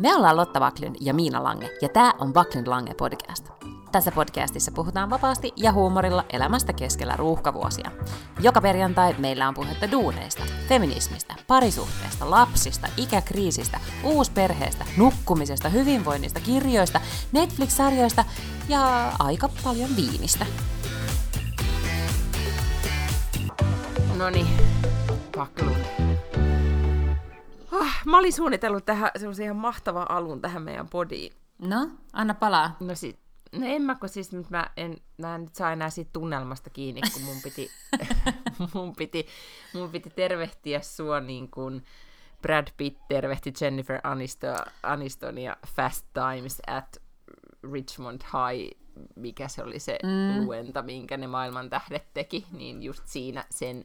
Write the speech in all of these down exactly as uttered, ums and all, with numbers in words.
Me ollaan Lotta Vaklun ja Miina Lange, ja tää on Vaklun Lange podcast. Tässä podcastissa puhutaan vapaasti ja huumorilla elämästä keskellä ruuhkavuosia. Joka perjantai meillä on puhetta duuneista, feminismistä, parisuhteesta, lapsista, ikäkriisistä, uusperheestä, nukkumisesta, hyvinvoinnista, kirjoista, Netflix-sarjoista ja aika paljon viinistä. Noniin, Vaklun. Oh, mä olin suunnitellut tähän semmoisen ihan mahtavan alun tähän meidän podiin. No, anna palaa. No sit, no en mä, kun siis nyt mä en, mä en nyt saa enää siitä tunnelmasta kiinni, kun mun piti, mun piti, mun piti tervehtiä sua niin kuin Brad Pitt tervehti Jennifer Anistonia Fast Times at Richmond High, mikä se oli se mm. luenta, minkä ne maailman tähdet teki, niin just siinä sen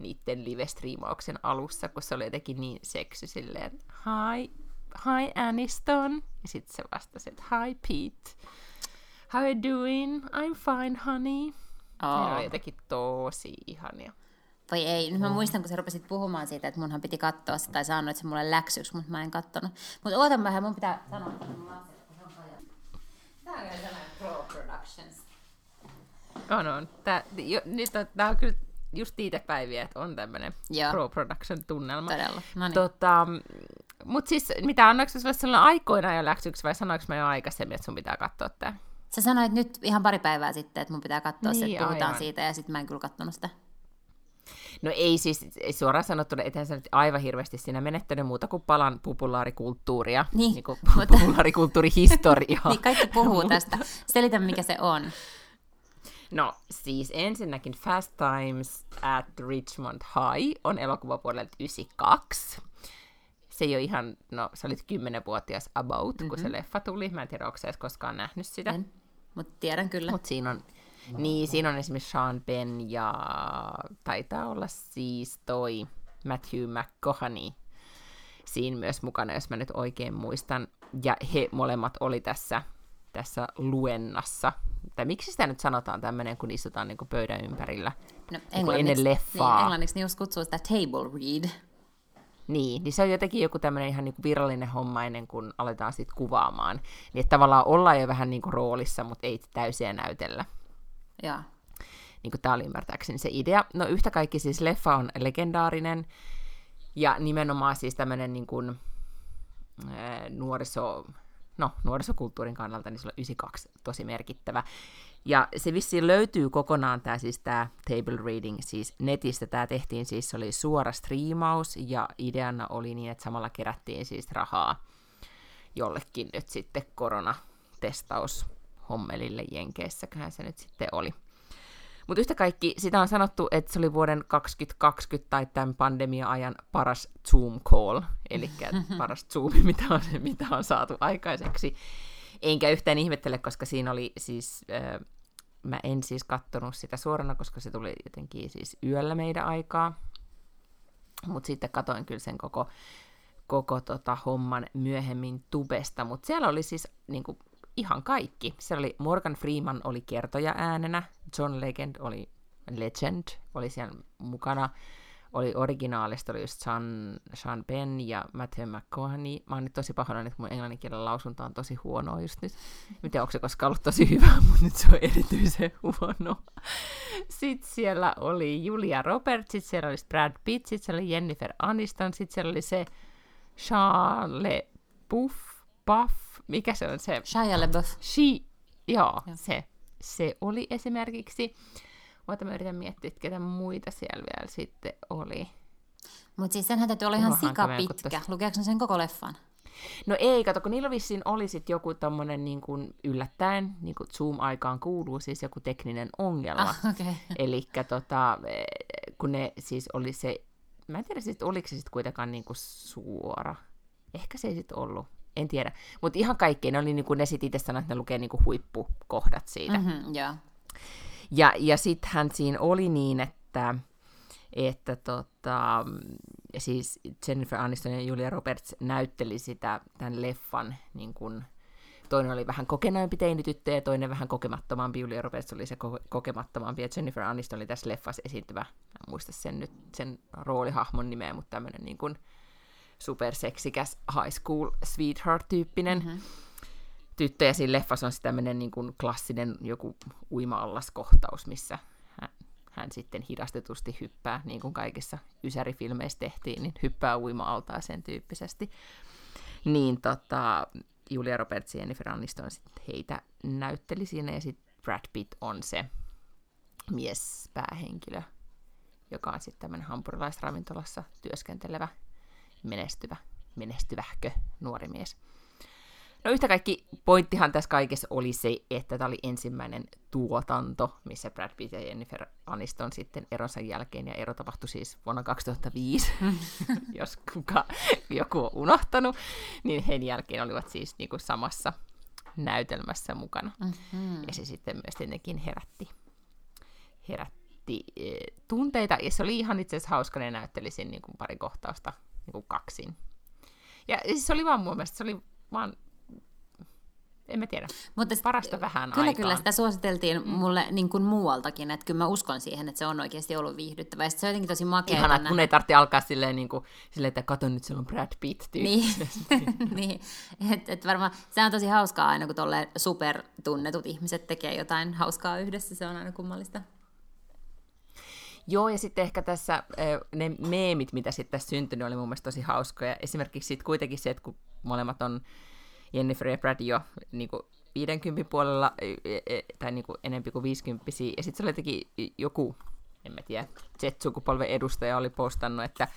niiden live-striimauksen alussa, kun se oli jotenkin niin seksy, silleen, hi, hi Aniston, ja sitten se vastasi, että hi Pete, how are you doing, I'm fine honey. Oh. Ne oli jotenkin tosi ihania. Voi ei, nyt mä muistan, kun sä rupesit puhumaan siitä, että munhan piti katsoa se, tai sä annoit se mulle läksyksi, mutta mä en kattonut. Mutta ootan vähän, mun pitää sanoa, että mun lapset, kun se on paljon. Tää on kyllä sellainen Pro Productions. On, on. Tää, jo, nyt on, tää on kyllä just niitä päiviä, että on tämmöinen pro-production-tunnelma. Todella, no niin. Tota, mutta siis, mitä, annoiko sinulle silloin aikoinaan jo läksyksi, vai sanoinko mä jo aikaisemmin, että sun pitää katsoa tämä? Sä sanoit nyt ihan pari päivää sitten, että mun pitää katsoa niin, se, että puhutaan aivan siitä, ja sitten mä en kyllä katsonut sitä. No ei siis, ei suoraan sanottuna, ethän sä nyt aivan hirveästi siinä menettänyt muuta kuin palan populaarikulttuuria, niin, niin kuin mutta populaarikulttuurihistoriaa. Niin, kaikki puhuu tästä. Selitä, mikä se on. No, siis ensinnäkin Fast Times at Richmond High on elokuva vuodelta yhdeksänkymmentäkaksi. Se ei ole ihan, no sä olit kymmenvuotias about, mm-hmm. kun se leffa tuli. Mä en tiedä, onko sä edes koskaan nähnyt sitä. En, mutta tiedän kyllä. Mut siinä on, niin, siinä on esimerkiksi Sean Penn ja taitaa olla siis toi Matthew McConaughey siinä myös mukana, jos mä nyt oikein muistan. Ja he molemmat oli tässä, tässä luennassa. Tai miksi sitä nyt sanotaan tämmöinen, kun istutaan niinku pöydän ympärillä, no, kun ennen leffaa. Niin, englanniksi ne jos kutsuu sitä table read. Niin, niin se on jotenkin joku tämmöinen ihan niinku virallinen homma ennen kuin aletaan sitten kuvaamaan. Niin että tavallaan ollaan jo vähän niinku roolissa, mutta ei täysiä näytellä. Jaa. Niin kuin tää oli ymmärtääkseni se idea. No yhtä kaikki siis leffa on legendaarinen ja nimenomaan siis tämmöinen niin kuin äh, nuoriso... no, nuorisokulttuurin kannalta, niin se on yhdeksänkymmentäkaksi tosi merkittävä. Ja se vissiin löytyy kokonaan tämä siis tää table reading, siis netistä tämä tehtiin, siis se oli suora striimaus, ja ideana oli niin, että samalla kerättiin siis rahaa jollekin nyt sitten koronatestaushommelille Jenkeissäköhän se nyt sitten oli. Mutta yhtä kaikki, sitä on sanottu, että se oli vuoden kaksituhattakaksikymmentä tai tämän pandemia-ajan paras Zoom call, eli paras Zoom, mitä on, mitä on saatu aikaiseksi. Enkä yhtään ihmettele, koska siinä oli siis, äh, mä en siis katsonut sitä suorana, koska se tuli jotenkin siis yöllä meidän aikaa, mutta sitten katoin kyllä sen koko, koko tota homman myöhemmin tubesta, mutta siellä oli siis niinku ihan kaikki. Se oli Morgan Freeman oli kertoja äänenä, John Legend oli Legend, oli siellä mukana, oli originaalista, oli just Sean, Sean Penn ja Matthew McConaughey. Mä oon nyt tosi pahoillani, että mun englanninkielen lausunta on tosi huonoa just nyt. Miten, onko se koskaan ollut tosi hyvä, mutta nyt se on erityisen huono. Sitten siellä oli Julia Roberts, sitten siellä oli Brad Pitt, sitten siellä oli Jennifer Aniston, sitten siellä oli se Charlie Puth, mikä se on se? Shia LaBeouf. She, joo, ja. se. Se oli esimerkiksi. Oota, mä yritän miettiä, että ketä muita siellä vielä sitten oli. Mutta siis senhän täytyy olla ihan sikapitkä. Lukeeko sen koko leffan? No ei, kato, kun niillä vissiin oli sitten joku tommonen niin kuin yllättäen, niin kuin Zoom-aikaan kuuluu, siis joku tekninen ongelma. Ah, okay. Elikkä tota, kun ne siis oli se, mä en tiedä, sit, oliko se sitten kuitenkaan niin kuin suora. Ehkä se ei sitten ollut. En tiedä. Mutta ihan kaikkein ne oli niin kuin ne sitten itse sanoivat, että ne lukee niin kuin huippukohdat siitä. Mm-hmm, yeah. Ja, ja sittenhän siinä oli niin, että, että tota, siis Jennifer Aniston ja Julia Roberts näytteli sitä tämän leffan, niin kuin, toinen oli vähän kokeneempi teinityttö ja toinen vähän kokemattomampi. Julia Roberts oli se ko- kokemattomampi ja Jennifer Aniston oli tässä leffassa esiintyvä, en muista sen nyt sen roolihahmon nimeä, mutta tämmöinen niin kuin superseksikäs high school sweetheart-tyyppinen mm-hmm. tyttö, ja siinä leffassa on tämmöinen niin kuin klassinen joku uima-allaskohtaus, missä hän, hän sitten hidastetusti hyppää, niin kuin kaikissa ysärifilmeissä tehtiin, niin hyppää uima-altaaseen tyyppisesti. Niin tota, Julia Roberts ja Jennifer Aniston sitten heitä näytteli siinä, ja sitten Brad Pitt on se mies päähenkilö, joka on sitten tämmöinen hampurilaisravintolassa työskentelevä, menestyvä, menestyvähkö nuori mies. No yhtä kaikki, pointtihan tässä kaikessa oli se, että tämä oli ensimmäinen tuotanto, missä Brad Pitt ja Jennifer Aniston sitten eronsa jälkeen, ja ero tapahtui siis vuonna kaksituhattaviisi, jos kuka, joku on unohtanut, niin heidän jälkeen olivat siis niin kuin samassa näytelmässä mukana. Mm-hmm. Ja se sitten myös tietenkin herätti, herätti e, tunteita, ja se oli ihan itse asiassa hauska, ne näytteli siinä niin kuin pari kohtausta niin kuin kaksin. Ja siis se oli vaan mun mielestä, se oli vaan... En mä tiedä, mutta parasta vähän kyllä, aikaan. Kyllä, kyllä sitä suositeltiin mulle niin kuin muualtakin, että kyllä mä uskon siihen, että se on oikeasti ollut viihdyttävä. Ja se on jotenkin tosi makea. Ihanaa, että mun ei tarvitse alkaa silleen, niin kuin, silleen että kato nyt, siellä on Brad Pitt tyyppisesti. Niin, niin. Että et varmaan se on tosi hauskaa aina, kun tolleen supertunnetut ihmiset tekee jotain hauskaa yhdessä, se on aina kummallista. Joo, ja sitten ehkä tässä ne meemit, mitä sitten tässä syntynyt, oli mun mielestä tosi hauskoja. Esimerkiksi sitten kuitenkin se, että kun molemmat on Jennifer ja Brad jo niin kuin viidenkymmenen puolella, tai niin kuin enemmän kuin viisikymppisiä. Ja sitten se oli jotenkin joku, en mä tiedä, Z-sukupolven edustaja oli postannut, että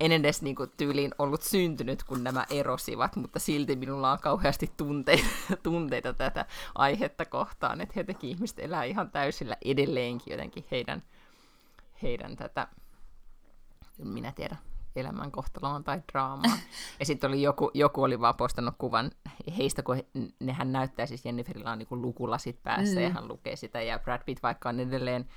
en edes niin kuin tyyliin ollut syntynyt, kun nämä erosivat, mutta silti minulla on kauheasti tunteita, tunteita tätä aihetta kohtaan. Että jotenkin ihmiset elää ihan täysillä edelleenkin jotenkin heidän, heidän tätä, minä tiedän, elämän kohtaloon tai draamaan. Ja sitten oli joku, joku oli vaan postannut kuvan heistä, kun he, nehän näyttää, siis Jenniferillä on niinku lukulasit päässä, mm. ja hän lukee sitä, ja Brad Pitt vaikka on edelleen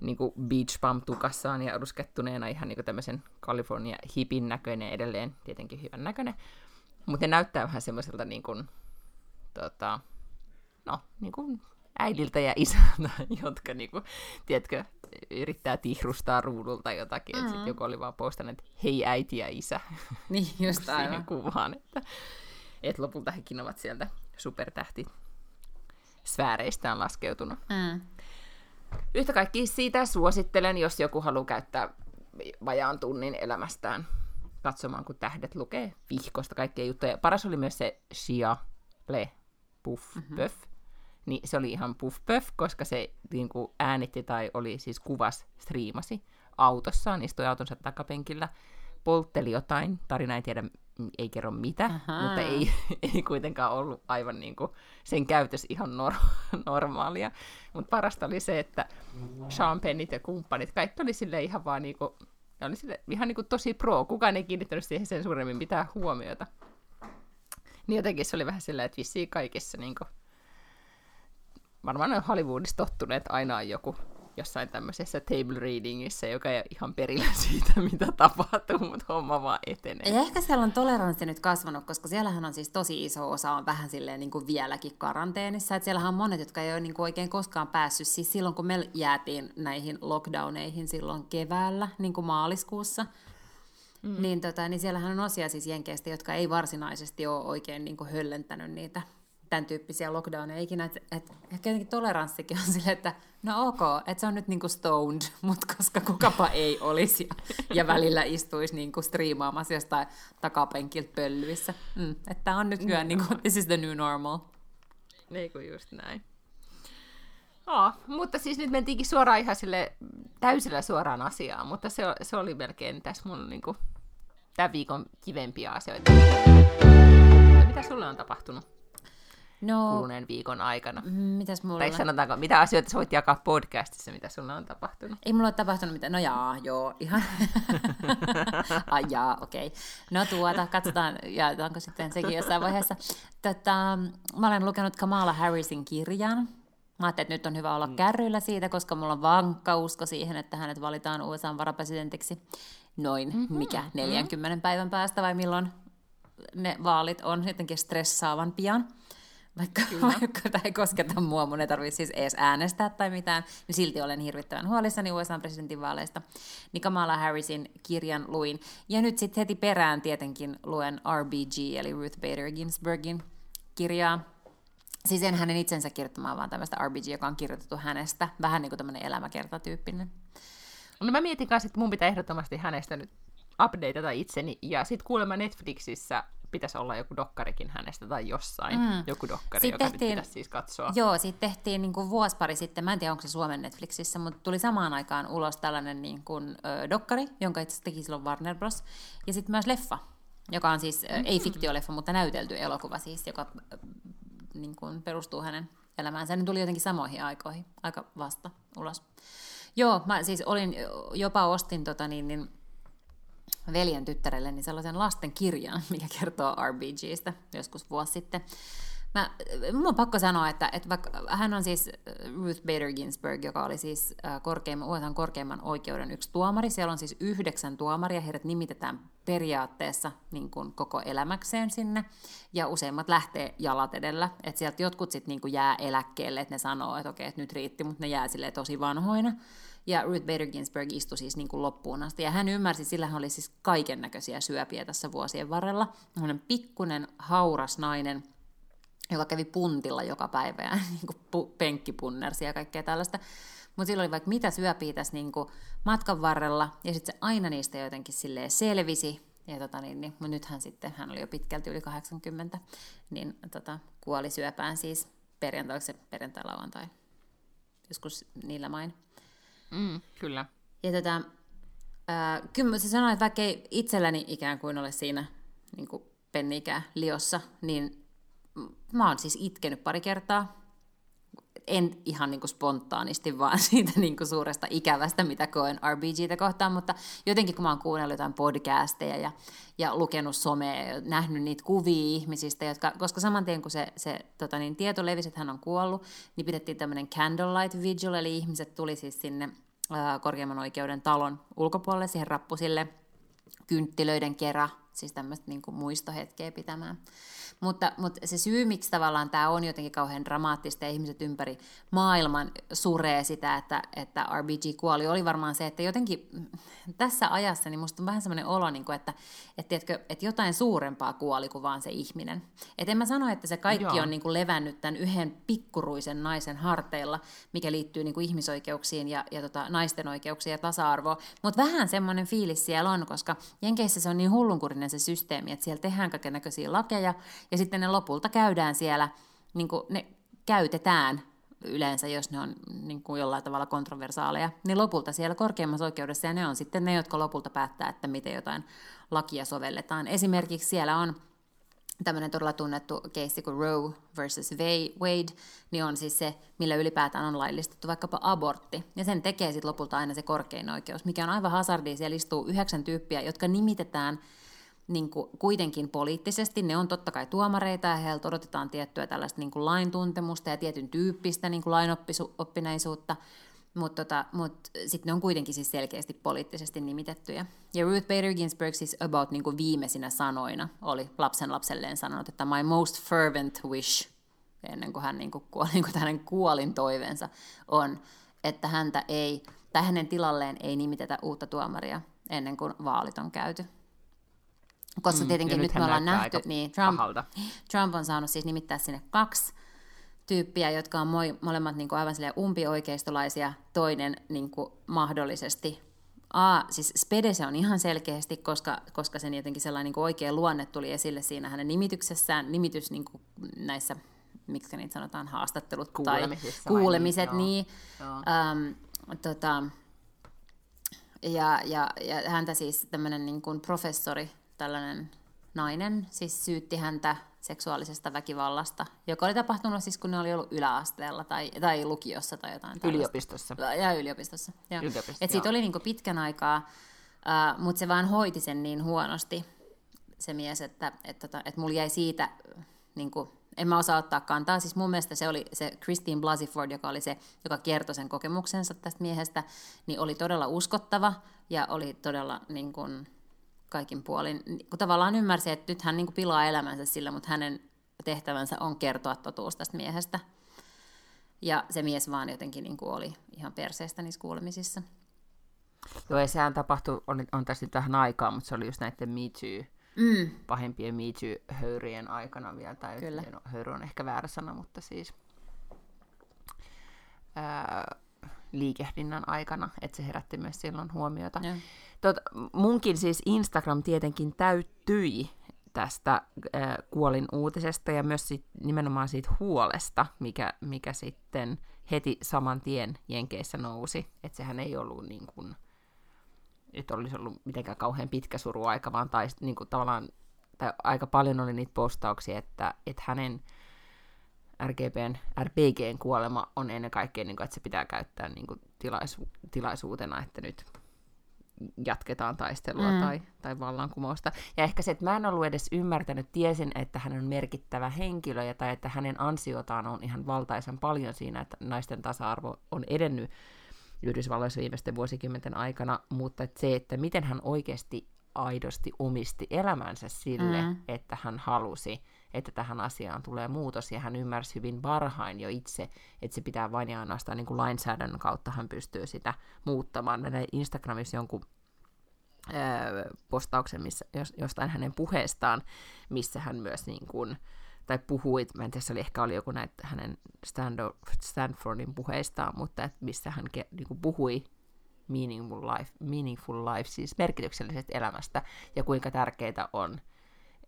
niinku beach bum -tukassaan ja ruskettuneena, ihan niinku tämmöisen California hipin näköinen, edelleen tietenkin hyvän näköinen, mutta ne näyttää vähän semmoiselta niinku, tota, no, niinku äidiltä ja isältä, jotka niinku, tiedätkö, yrittää tihrustaa ruudulta jotakin, mm-hmm. että sitten joku oli vaan postannut, että hei äiti ja isä. Niin, just aivan. Kuvaan, että et lopulta hekin ovat sieltä supertähtisfääreistään laskeutunut. Mm. Yhtä kaikki siitä suosittelen, jos joku haluaa käyttää vajaan tunnin elämästään katsomaan, kun tähdet lukee vihkosta kaikkia juttuja. Paras oli myös se Shia LaBeouf, mm-hmm. niin se oli ihan puff puff, koska se niin kuin äänitti tai oli siis kuvas, striimasi autossaan, istui autonsa takapenkillä, poltteli jotain, tarina ei tiedä, ei kerro mitä, Ahaa. mutta ei, ei kuitenkaan ollut aivan niin kuin sen käytös ihan nor- normaalia. Mutta parasta oli se, että Sean Pennit ja kumppanit, kaikki oli sille ihan vaan niin kuin, oli sille ihan niin kuin tosi pro, kukaan ei kiinnittänyt siihen sen suuremmin mitään huomiota. Niin jotenkin se oli vähän sillä, että vissiin kaikessa niin kuin varmaan ne on Hollywoodissa tottuneet, aina on joku jossain tämmöisessä table readingissa, joka ei ole ihan perillä siitä, mitä tapahtuu, mutta homma vaan etenee. Ja ehkä siellä on toleranssi nyt kasvanut, koska siellähän on siis tosi iso osa on vähän silleen niin kuin vieläkin karanteenissa. Että siellähän on monet, jotka ei ole niin kuin oikein koskaan päässyt. Siis silloin, kun me jäätiin näihin lockdowneihin silloin keväällä, niin kuin maaliskuussa, mm. niin, tota, niin siellähän on osia siis jenkeistä, jotka ei varsinaisesti ole oikein niin kuin höllentänyt niitä tämän tyyppisiä lockdowneja ikinä, että et, ehkä jotenkin toleranssikin on silleen, että no ok, että se on nyt niinku stoned, mutta koska kukapa ei olisi ja, ja välillä istuisi niinku striimaamassa jostain takapenkiltä pöllyissä. Mm, että tämä on nyt kyllä niinku, this is the new normal. Niin kuin just näin. Oh, mutta siis nyt mentiinkin suoraan ihan sille täysillä suoraan asiaan, mutta se, se oli melkein tässä mun niinku, tämän viikon kivempiä asioita. Mitä sulle on tapahtunut? No, kuluneen viikon aikana. Mitäs mulla? Tai sanotaanko, mitä asioita sä voit jakaa podcastissa, mitä sulla on tapahtunut? Ei mulla ole tapahtunut mitään. No jaa, joo, ihan. Ai jaa, okei. Okay. No tuota, katsotaan, jaetaanko sitten sekin jossain vaiheessa. Tätä, mä olen lukenut Kamala Harrisin kirjan. Mä ajattelin, että nyt on hyvä olla kärryillä siitä, koska mulla on vankka usko siihen, että hänet valitaan U S A:n varapresidentiksi noin, mm-hmm. mikä, neljänkymmenen päivän päästä vai milloin ne vaalit on jotenkin stressaavan pian. Vaikka, vaikka tämä ei kosketa mua, mun ei tarvitse siis edes äänestää tai mitään, niin silti olen hirvittävän huolissani U S A-presidentinvaaleista. Niin Kamala Harrisin kirjan luin. Ja nyt sitten heti perään tietenkin luen R B G, eli Ruth Bader Ginsburgin kirjaa. Siis en hänen itsensä kirjoittamaan, vaan tämmöistä R B G, joka on kirjoitettu hänestä. Vähän niin kuin tämmöinen elämäkertatyyppinen. No mä mietin kanssa, että mun pitää ehdottomasti hänestä nyt updateata itseni, ja sitten kuulemma Netflixissä pitäisi olla joku dokkarikin hänestä tai jossain, mm. joku dokkari, sit joka tehtiin, nyt pitäisi siis katsoa. Joo, siitä tehtiin niin kuin vuosi pari sitten, mä en tiedä onko se Suomen Netflixissä, mutta tuli samaan aikaan ulos tällainen niin kuin, ö, dokkari, jonka itse asiassa teki silloin Warner Bros. Ja sitten myös leffa, joka on siis, mm-hmm. ei fiktioleffa, mutta näytelty elokuva siis, joka ö, niin kuin perustuu hänen elämäänsä. Ne tuli jotenkin samoihin aikoihin, aika vasta ulos. Joo, mä siis olin, jopa ostin tota niin, niin veljen tyttärelle niin sellaisen lasten kirjan, mikä kertoo R B G:stä joskus vuosi sitten. Mä, mun on pakko sanoa, että, että vaikka, hän on siis Ruth Bader Ginsburg, joka oli siis korkeimman, U S A:n korkeimman oikeuden yksi tuomari. Siellä on siis yhdeksän tuomaria, heidät nimitetään periaatteessa niin kuin koko elämäkseen sinne, ja useimmat lähtee jalat edellä. Et sieltä jotkut sitten niin kuin jää eläkkeelle, että ne sanoo, että okei, että nyt riitti, mutta ne jää silleen tosi vanhoina. Ja Ruth Bader Ginsburg istui siis niin kuin loppuun asti, ja hän ymmärsi, sillä hän oli siis kaikennäköisiä syöpiä tässä vuosien varrella. Hän pikkunen, hauras nainen, joka kävi puntilla joka päivä ja niin kuin penkkipunnersi ja kaikkea tällaista. Mutta sillä oli vaikka mitä syöpiä tässä niin kuin matkan varrella, ja sitten se aina niistä jotenkin silleen selvisi. Ja tota niin, niin, mutta nythän sitten, hän oli jo pitkälti yli kahdeksankymmentä, niin tota, kuoli syöpään siis perjantai, oliko se perjantai, lauantai, joskus niillä main. Mm, kyllä. Ja tota, äh, kyllä se sanoi, että vaikka ei itselläni ikään kuin ole siinä niin kuin pennikään liossa, niin mä oon siis itkenyt pari kertaa, en ihan niin kuin spontaanisti, vaan siitä niin kuin suuresta ikävästä, mitä koen R B G:tä kohtaan, mutta jotenkin kun mä oon kuunnellut jotain podcasteja ja, ja lukenut somea ja nähnyt niitä kuvia ihmisistä, jotka, koska saman tien kun se, se tota niin, tieto levisi, että hän on kuollut, niin pidettiin tämmöinen candlelight vigil, eli ihmiset tuli siis sinne ää, korkeimman oikeuden talon ulkopuolelle, siihen rappusille, kynttilöiden kera, siis tämmöistä niin kuin muistohetkeä pitämään. Mutta, mutta se syy, miksi tavallaan tämä on jotenkin kauhean dramaattista ja ihmiset ympäri maailman suree sitä, että, että R B G kuoli, oli varmaan se, että jotenkin tässä ajassa niin musta on vähän semmoinen olo, niin kuin, että, että, tiedätkö, että jotain suurempaa kuoli kuin vaan se ihminen. Et en mä sano, että se kaikki Joo. on niin kuin levännyt tämän yhden pikkuruisen naisen harteilla, mikä liittyy niin kuin ihmisoikeuksiin ja, ja tota, naisten oikeuksiin ja tasa-arvoon, mutta vähän semmoinen fiilis siellä on, koska Jenkeissä se on niin hullunkurinen se systeemi, että siellä tehdään kaikennäköisiä lakeja, ja sitten ne lopulta käydään siellä, niin kuin ne käytetään yleensä, jos ne on niin kuin jollain tavalla kontroversaaleja, niin lopulta siellä korkeimmassa oikeudessa, ja ne on sitten ne, jotka lopulta päättää, että miten jotain lakia sovelletaan. Esimerkiksi siellä on tämmöinen todella tunnettu keissi kuin Roe versus. Wade, niin on siis se, millä ylipäätään on laillistettu vaikkapa abortti. Ja sen tekee sitten lopulta aina se korkein oikeus, mikä on aivan hazardia. Siellä istuu yhdeksän tyyppiä, jotka nimitetään niin kuin kuitenkin poliittisesti. Ne on totta kai tuomareita, ja heiltä odotetaan tiettyä tällaista niin kuin lain tuntemusta ja tietyn tyyppistä niin kuin lainoppineisuutta, mutta tota, mut sitten ne on kuitenkin siis selkeästi poliittisesti nimitettyjä. Ja Ruth Bader Ginsburg siis about niin kuin viimeisinä sanoina oli lapsen lapselleen sanonut, että my most fervent wish, ennen kuin hän niin kuin kuoli, niin kuin hänen kuolin toiveensa on, että häntä ei, tai hänen tilalleen ei nimitetä uutta tuomaria ennen kuin vaalit on käyty. Koska tietenkin mm, nyt me ollaan nähty, niin Trump, Trump on saanut siis nimittää sinne kaksi tyyppiä, jotka on moi, molemmat niin kuin aivan silleen umpioikeistolaisia, toinen niin kuin mahdollisesti. A, siis spede se on ihan selkeästi, koska, koska sen jotenkin sellainen niin kuin oikea luonne tuli esille siinä hänen nimityksessään, nimitys niin kuin näissä, miksi niitä sanotaan, haastattelut tai kuulemiset, niin, joo, niin joo. Äm, tota, ja, ja, ja häntä siis tämmöinen niin kuin professori, tällainen nainen siis syytti häntä seksuaalisesta väkivallasta, joka oli tapahtunut siis, kun ne oli ollut yläasteella tai, tai lukiossa tai jotain tällaista. Yliopistossa. Ja yliopistossa, joo. Yliopistossa, et siitä joo. oli niin kuin pitkän aikaa, äh, mutta se vaan hoiti sen niin huonosti, se mies, että et, et, et mulla jäi siitä, niin kuin, en mä osaa ottaa kantaa. Siis mun mielestä se oli se Christine Blasiford, joka oli se, joka kertoi sen kokemuksensa tästä miehestä, niin oli todella uskottava ja oli todella niin kuin kaikin puolin, kun tavallaan ymmärsi, että nyt hän niin kuin pilaa elämänsä sillä, mutta hänen tehtävänsä on kertoa totuus tästä miehestä. Ja se mies vaan jotenkin niin kuin oli ihan perseestä niissä kuulemisissa. Joo, ei sehän tapahtui, on, on tässä nyt vähän aikaa, mutta se oli just näiden Me Too, mm. pahimpien Me Too-höyrien aikana vielä. Tai höyry on ehkä väärä sana, mutta siis ää, liikehdinnän aikana, että se herätti myös silloin huomiota. Tot, munkin siis Instagram tietenkin täyttyi tästä äh, kuolin uutisesta ja myös sit, nimenomaan siitä huolesta, mikä, mikä sitten heti saman tien Jenkeissä nousi. Että sehän ei ollut niin kuin, että olisi ollut mitenkään kauhean pitkä suruaika, vaan tai, niin kuin, tavallaan tai aika paljon oli niitä postauksia, että, että hänen RGBn, RBGn kuolema on ennen kaikkea, niin kuin, että se pitää käyttää niin kuin tilaisu- tilaisuutena, että nyt jatketaan taistelua mm. tai, tai vallankumousta. Ja ehkä se, että mä en ollut edes ymmärtänyt, tiesin, että hän on merkittävä henkilö, ja tai että hänen ansiotaan on ihan valtaisan paljon siinä, että naisten tasa-arvo on edennyt Yhdysvalloissa viimeisten vuosikymmenten aikana, mutta että se, että miten hän oikeasti aidosti omisti elämänsä sille, mm. että hän halusi, että tähän asiaan tulee muutos, ja hän ymmärsi hyvin varhain jo itse, että se pitää vain ja ainoastaan niin kuin lainsäädännön kautta hän pystyy sitä muuttamaan. Mä näin Instagramissa jonkun öö, postauksen missä, jostain hänen puheestaan, missä hän myös niin kuin, tai puhui, mä en tiedä, se oli, ehkä oli joku näitä hänen Stanfordin puheistaan, mutta että missä hän ke, niin kuin puhui meaningful life, meaningful life, siis merkityksellisestä elämästä, ja kuinka tärkeää on,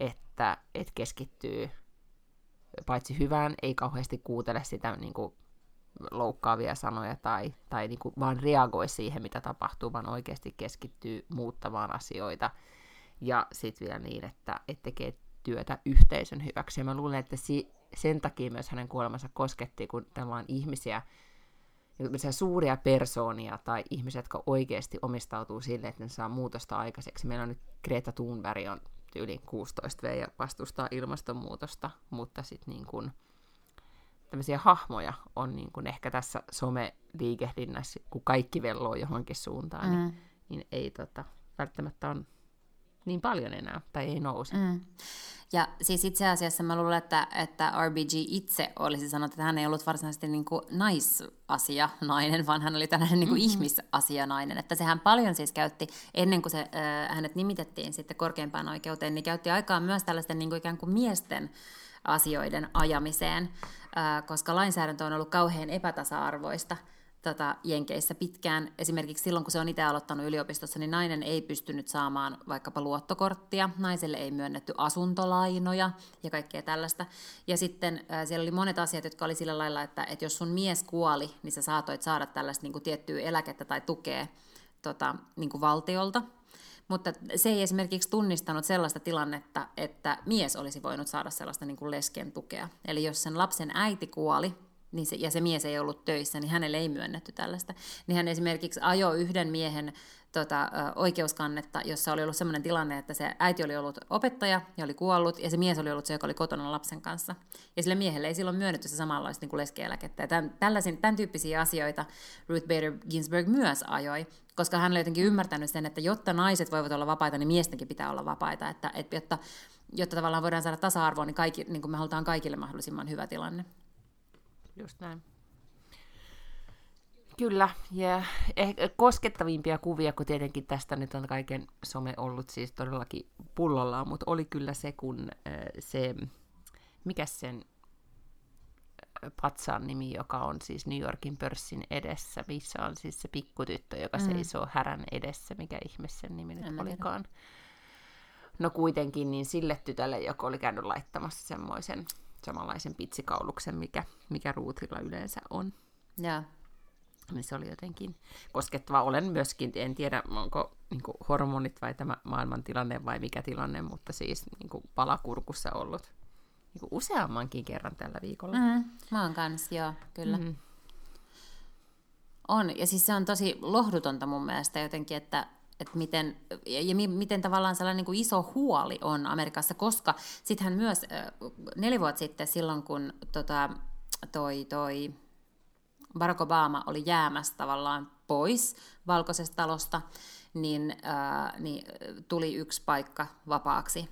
että et keskittyy paitsi hyvään, ei kauheasti kuuntele sitä niin kuin loukkaavia sanoja, tai, tai niin kuin, vaan reagoi siihen, mitä tapahtuu, vaan oikeasti keskittyy muuttamaan asioita. Ja sitten vielä niin, että et tekee työtä yhteisön hyväksi. Ja mä luulen, että si- sen takia myös hänen kuolemansa kosketti, kun täällä on ihmisiä, suuria persoonia tai ihmisiä, jotka oikeasti omistautuu sille, että ne saa muutosta aikaiseksi. Meillä on nyt Greta Thunberg on yli kuusitoista vuotias ja vastustaa ilmastonmuutosta, mutta sitten niin kun tämmöisiä hahmoja on niin kun ehkä tässä someliikehdinnässä, kun kaikki velloo johonkin suuntaan, mm. niin, niin ei tota, välttämättä ole niin paljon enää, tai ei nouse. Mm. Ja siis itse asiassa mä luulen, että, että R B G itse olisi sanonut, että hän ei ollut varsinaisesti niin kuin naisasianainen, vaan hän oli tällainen niin kuin mm-hmm. ihmisasianainen. Että sehän paljon siis käytti, ennen kuin se, äh, hänet nimitettiin sitten korkeimpaan oikeuteen, niin käytti aikaa myös tällaisten niin kuin ikään kuin miesten asioiden ajamiseen, äh, koska lainsäädäntö on ollut kauhean epätasa-arvoista. Tota, Jenkeissä pitkään. Esimerkiksi silloin, kun se on itse aloittanut yliopistossa, niin nainen ei pystynyt saamaan vaikkapa luottokorttia, naiselle ei myönnetty asuntolainoja ja kaikkea tällaista. Ja sitten äh, siellä oli monet asiat, jotka oli sillä lailla, että, että jos sun mies kuoli, niin sä saatoit saada tällaista niin kuin tiettyä eläkettä tai tukea tota, niin kuin valtiolta. Mutta se ei esimerkiksi tunnistanut sellaista tilannetta, että mies olisi voinut saada sellaista niin kuin lesken tukea. Eli jos sen lapsen äiti kuoli, niin se, ja se mies ei ollut töissä, niin hänelle ei myönnetty tällaista. Niin hän esimerkiksi ajoi yhden miehen tota, oikeuskannetta, jossa oli ollut sellainen tilanne, että se äiti oli ollut opettaja ja oli kuollut, ja se mies oli ollut se, joka oli kotona lapsen kanssa. Ja sille miehelle ei silloin myönnetty se samanlaista niin kuin leskeeläkettä. Ja tämän, tämän tyyppisiä asioita Ruth Bader Ginsburg myös ajoi, koska hän oli jotenkin ymmärtänyt sen, että jotta naiset voivat olla vapaita, niin miestenkin pitää olla vapaita. Että, et, jotta, jotta tavallaan voidaan saada tasa-arvoa, niin, kaikki, niin kuin me halutaan kaikille mahdollisimman hyvä tilanne. Just näin. Kyllä, ja ehkä koskettavimpia kuvia, kun tietenkin tästä nyt on kaiken some ollut siis todellakin pullollaan, mutta oli kyllä se, kun se, mikä sen patsaan nimi, joka on siis New Yorkin pörssin edessä, missä on siis se pikkutyttö, joka mm. seisoo härän edessä, mikä ihme sen nimi nyt olikaan. No kuitenkin, niin sille tytölle, joka oli käynyt laittamassa semmoisen samanlaisen pitsikauluksen, mikä, mikä Ruutilla yleensä on. Ja. Se oli jotenkin koskettava. Olen myöskin, en tiedä onko niin kuin hormonit vai tämä maailmantilanne vai mikä tilanne, mutta siis niin kuin palakurkussa ollut niin kuin useammankin kerran tällä viikolla. Mm, mä oon kans, joo, kyllä. Mm. On, ja siis se on tosi lohdutonta mun mielestä jotenkin, että että miten, ja miten tavallaan sellainen niin kuin iso huoli on Amerikassa, koska sittenhän myös neljä vuotta sitten silloin, kun tota, toi, toi Barack Obama oli jäämässä tavallaan pois Valkoisesta talosta, niin, ää, niin tuli yksi paikka vapaaksi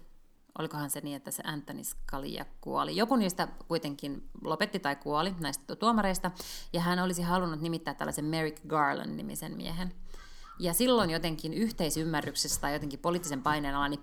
olikohan se niin, että se Anthony Scalia kuoli. Joku niistä kuitenkin lopetti tai kuoli näistä tuomareista, ja hän olisi halunnut nimittää tällaisen Merrick Garland-nimisen miehen. Ja silloin jotenkin yhteisymmärryksessä tai jotenkin poliittisen paineen alla niin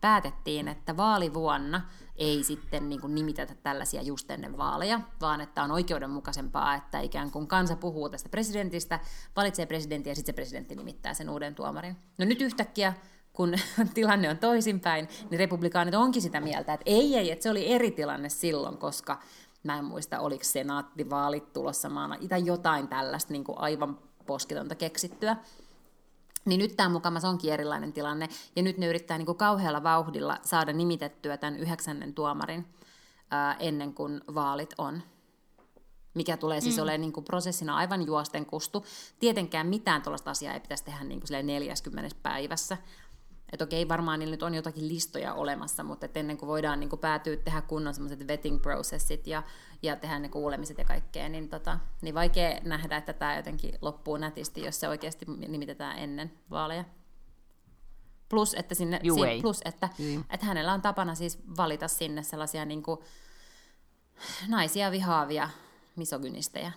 päätettiin, että vaalivuonna ei sitten niin kuin nimitetä tällaisia just ennen vaaleja, vaan että on oikeudenmukaisempaa, että ikään kuin kansa puhuu tästä presidentistä, valitsee presidentin ja sitten se presidentti nimittää sen uuden tuomarin. No nyt yhtäkkiä, kun tilanne on toisinpäin, niin republikaanit onkin sitä mieltä, että ei, ei, että se oli eri tilanne silloin, koska mä en muista, oliko senaattivaalit tulossa maana, tai jotain tällaista niin kuin aivan posketonta keksittyä. Niin nyt tämä mukamas onkin erilainen tilanne, ja nyt ne yrittää niin kuin kauhealla vauhdilla saada nimitettyä tämän yhdeksännen tuomarin ää, ennen kuin vaalit on. Mikä tulee siis mm. olemaan niin kuin prosessina aivan juosten kustu. Tietenkään mitään tuollaista asiaa ei pitäisi tehdä niin kuin neljäskymmenessä päivässä. Että okei, varmaan niillä nyt on jotakin listoja olemassa, mutta ennen kuin voidaan niin kuin päätyä tehdä kunnon sellaiset vetting-prosessit ja, ja tehdä ne kuulemiset ja kaikkea, niin, tota, niin vaikea nähdä, että tämä jotenkin loppuu nätisti, jos se oikeasti nimitetään ennen vaaleja. Plus, että, sinne, si, plus, että, että hänellä on tapana siis valita sinne sellaisia niin kuin naisia vihaavia misogynistejä.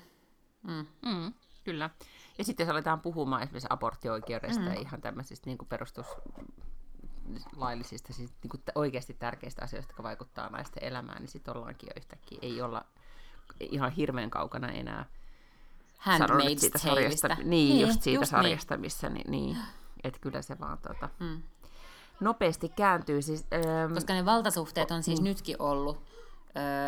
Mm. Mm, kyllä. Ja sitten jos aletaan puhumaan esimerkiksi aborttioikeudesta mm. ja ihan tämmöisistä niin kuin perustuslaillisista, siis niin kuin oikeasti tärkeistä asioista, jotka vaikuttaa naisten elämään, niin sitten ollaankin jo yhtäkkiä. Ei olla ihan hirveän kaukana enää Handmaid's siitä sarjasta, niin, niin, just siitä just sarjasta, missä, niin, niin että kyllä se vaan tuota, mm. nopeasti kääntyy. Siis, ähm, Koska ne valtasuhteet on siis mm. nytkin ollut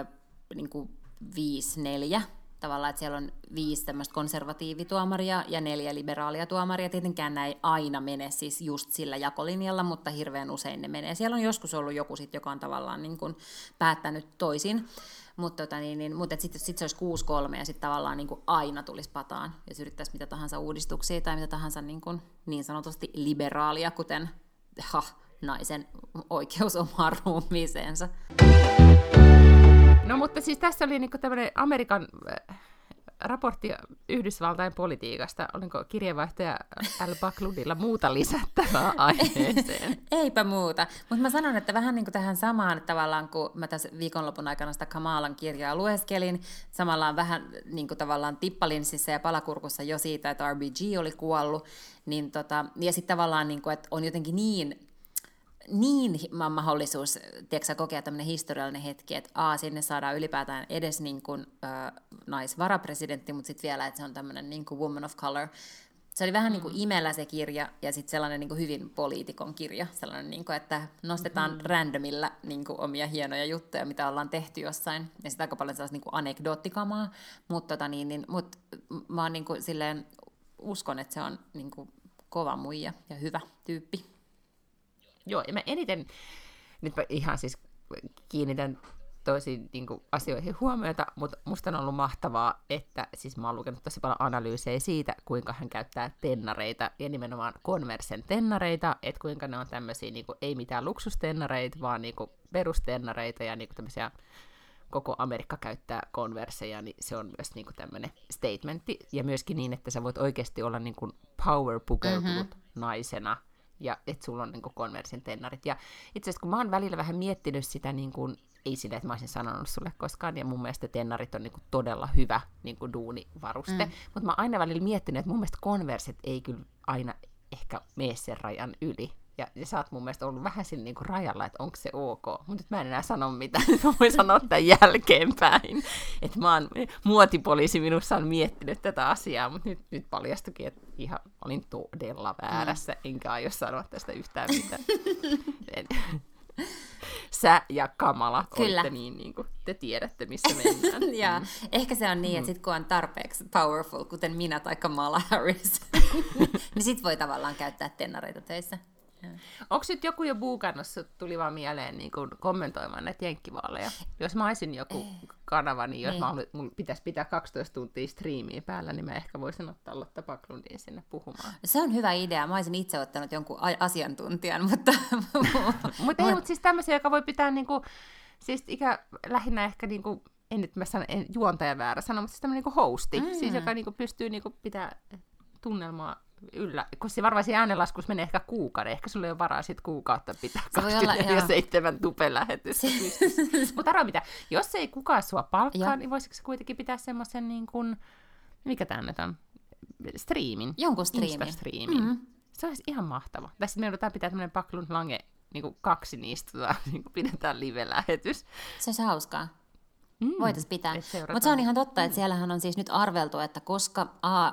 äh, niin kuin viisi, neljä. Tavallaan, että siellä on viisi tämmöistä konservatiivituomaria ja neljä liberaalia tuomaria. Tietenkään nämä ei aina mene siis just sillä jakolinjalla, mutta hirveän usein ne menee. Siellä on joskus ollut joku, sit, joka on tavallaan niin kuin päättänyt toisin, mutta tota niin, niin, mut sitten sit se olisi kuusi kolme ja sitten tavallaan niin kuin aina tulisi pataan, jos yrittäisi mitä tahansa uudistuksia tai mitä tahansa niin, kuin, niin sanotusti liberaalia, kuten ha, naisen oikeus omaan ruumiiseensa. No mutta siis tässä oli niinku tämmöinen Amerikan raportti Yhdysvaltain politiikasta. Olinko kirjeenvaihtaja Al Baklunilla muuta lisättävää aiheeseen? Eipä muuta. Mutta mä sanon, että vähän niin kuin tähän samaan, että tavallaan kun mä tässä viikonlopun aikana sitä Kamalan kirjaa lueskelin, samalla vähän niin kuin tavallaan tippalinssissä ja palakurkussa jo siitä, että R B G oli kuollut, niin tota, ja sitten tavallaan, niin kuin, että on jotenkin niin... niin mahdollisuus tiedätkö, kokea tämmöinen historiallinen hetki, että a, sinne saadaan ylipäätään edes niin kuin, ö, naisvarapresidentti, mutta sitten vielä, että se on tämmöinen niin kuin woman of color. Se oli vähän niin kuin imellä se kirja ja sitten sellainen niin kuin hyvin poliitikon kirja, sellainen, niin kuin, että nostetaan mm-hmm. randomilla niin kuin omia hienoja juttuja, mitä ollaan tehty jossain, ja sitten aika paljon sellaista niin kuin anekdoottikamaa, mutta tota niin, niin, mut, mä oon niin kuin, silleen, uskon, että se on niin kuin kova muija ja hyvä tyyppi. Joo, ja mä eniten, nyt mä ihan siis kiinnitän toisiin niin kuin, asioihin huomiota, mutta musta on ollut mahtavaa, että siis mä oon lukenut tosi paljon analyysejä siitä, kuinka hän käyttää tennareita, ja nimenomaan Conversen tennareita, että kuinka ne on tämmöisiä, niin kuin, ei mitään luksustennareita, vaan niin kuin, perustennareita, ja niin kuin, tämmöisiä koko Amerikka käyttää Converseja, niin se on myös niin kuin, tämmöinen statementti, ja myöskin niin, että sä voit oikeasti olla niin kuin power pukeutunut mm-hmm. naisena, ja että sulla on niin kuin Conversen tennarit. Ja itse asiassa kun mä oon välillä vähän miettinyt sitä, niin kuin, ei sillä, että mä olisin sanonut sulle koskaan, ja mun mielestä tennarit on niin kuin todella hyvä niin kuin duunivaruste, mm. mutta mä oon aina välillä miettinyt, että mun mielestä Converset ei kyllä aina ehkä mene sen rajan yli. Ja, ja sä oot mun mielestä ollut vähän sillä niin kuin rajalla, että onko se ok. Mutta nyt mä en enää sano mitään, mä voin sanoa tämän jälkeenpäin. Että mä oon, muotipoliisi minussa on miettinyt tätä asiaa, mutta nyt, nyt paljastukin, että ihan olin todella väärässä, enkä aio sanoa tästä yhtään mitään. Sä ja Kamala olette niin, niin kuin te tiedätte, missä mennään. Ja, mm. Ehkä se on niin, että sit kun on tarpeeksi powerful, kuten minä tai Kamala Harris, niin sit voi tavallaan käyttää tennareita töissä. Onko nyt joku jo buukannut, tuli vaan mieleen niin kun kommentoimaan näitä jenkkivaaleja? Jos mä olisin joku ei. kanava, niin jos mun pitäisi pitää kaksitoista tuntia striimiä päällä, niin mä ehkä voisin ottaa Lotta Vaklundin sinne puhumaan. Se on hyvä idea. Mä olisin itse ottanut jonkun asiantuntijan, mutta... mutta ei, mutta siis tämmöisiä, joka voi pitää niinku, siis ikä, lähinnä ehkä, niinku, en nyt mä sano, en juontaja väärä sano, mutta siis tämmöinen niinku hosti, mm. siis joka niinku pystyy niinku pitää tunnelmaa Yllä, kun se varmaan siinä äänenlaskussa menee ehkä kuukauden. Ehkä sulla ei ole varaa sit kuukautta pitää kaksikymmentäneljä seitsemän tupelähetystä. Mutta arvoa mitä, jos ei kukaan sua palkkaa, niin voisitko sä kuitenkin pitää semmoisen, niin kuin, mikä tämä nyt on, striimin? Jonkun striimin. Insta-striimin. Mm-hmm. Se olisi ihan mahtava. Tai sitten me joudutaan pitää tämmöinen Vaklun Lange, niin kuin kaksi niistä, tota, niin kuin pidetään live-lähetys. Se olisi hauskaa. Mm, voitaisiin pitää. Mutta se on ihan totta, että siellähän on siis nyt arveltu, että koska a,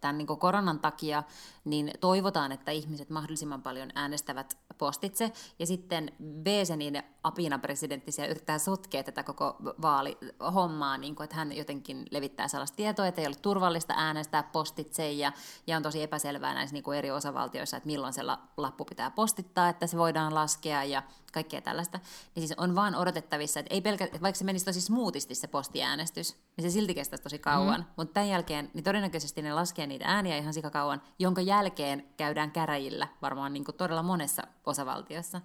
tämän niin kuin koronan takia, niin toivotaan, että ihmiset mahdollisimman paljon äänestävät postitse, ja sitten B, se niin apina presidentti siellä yrittää sotkea tätä koko vaalihommaa, niin kuin, että hän jotenkin levittää sellaista tietoa, että ei ole turvallista äänestää postitse, ja, ja on tosi epäselvää näissä niin kuin eri osavaltioissa, että milloin se lappu pitää postittaa, että se voidaan laskea, ja kaikkea tällaista. Niin siis on vaan odotettavissa, että ei pelkä, että vaikka se menisi tosi smoothisti se postiäänestys, niin se silti kestäisi tosi kauan, mm. mutta tämän jälkeen niin todennäköisesti ne laskee niitä ääniä ihan sikakauan, jonka jälkeen käydään käräjillä varmaan niin kuin todella monessa osavaltiossa.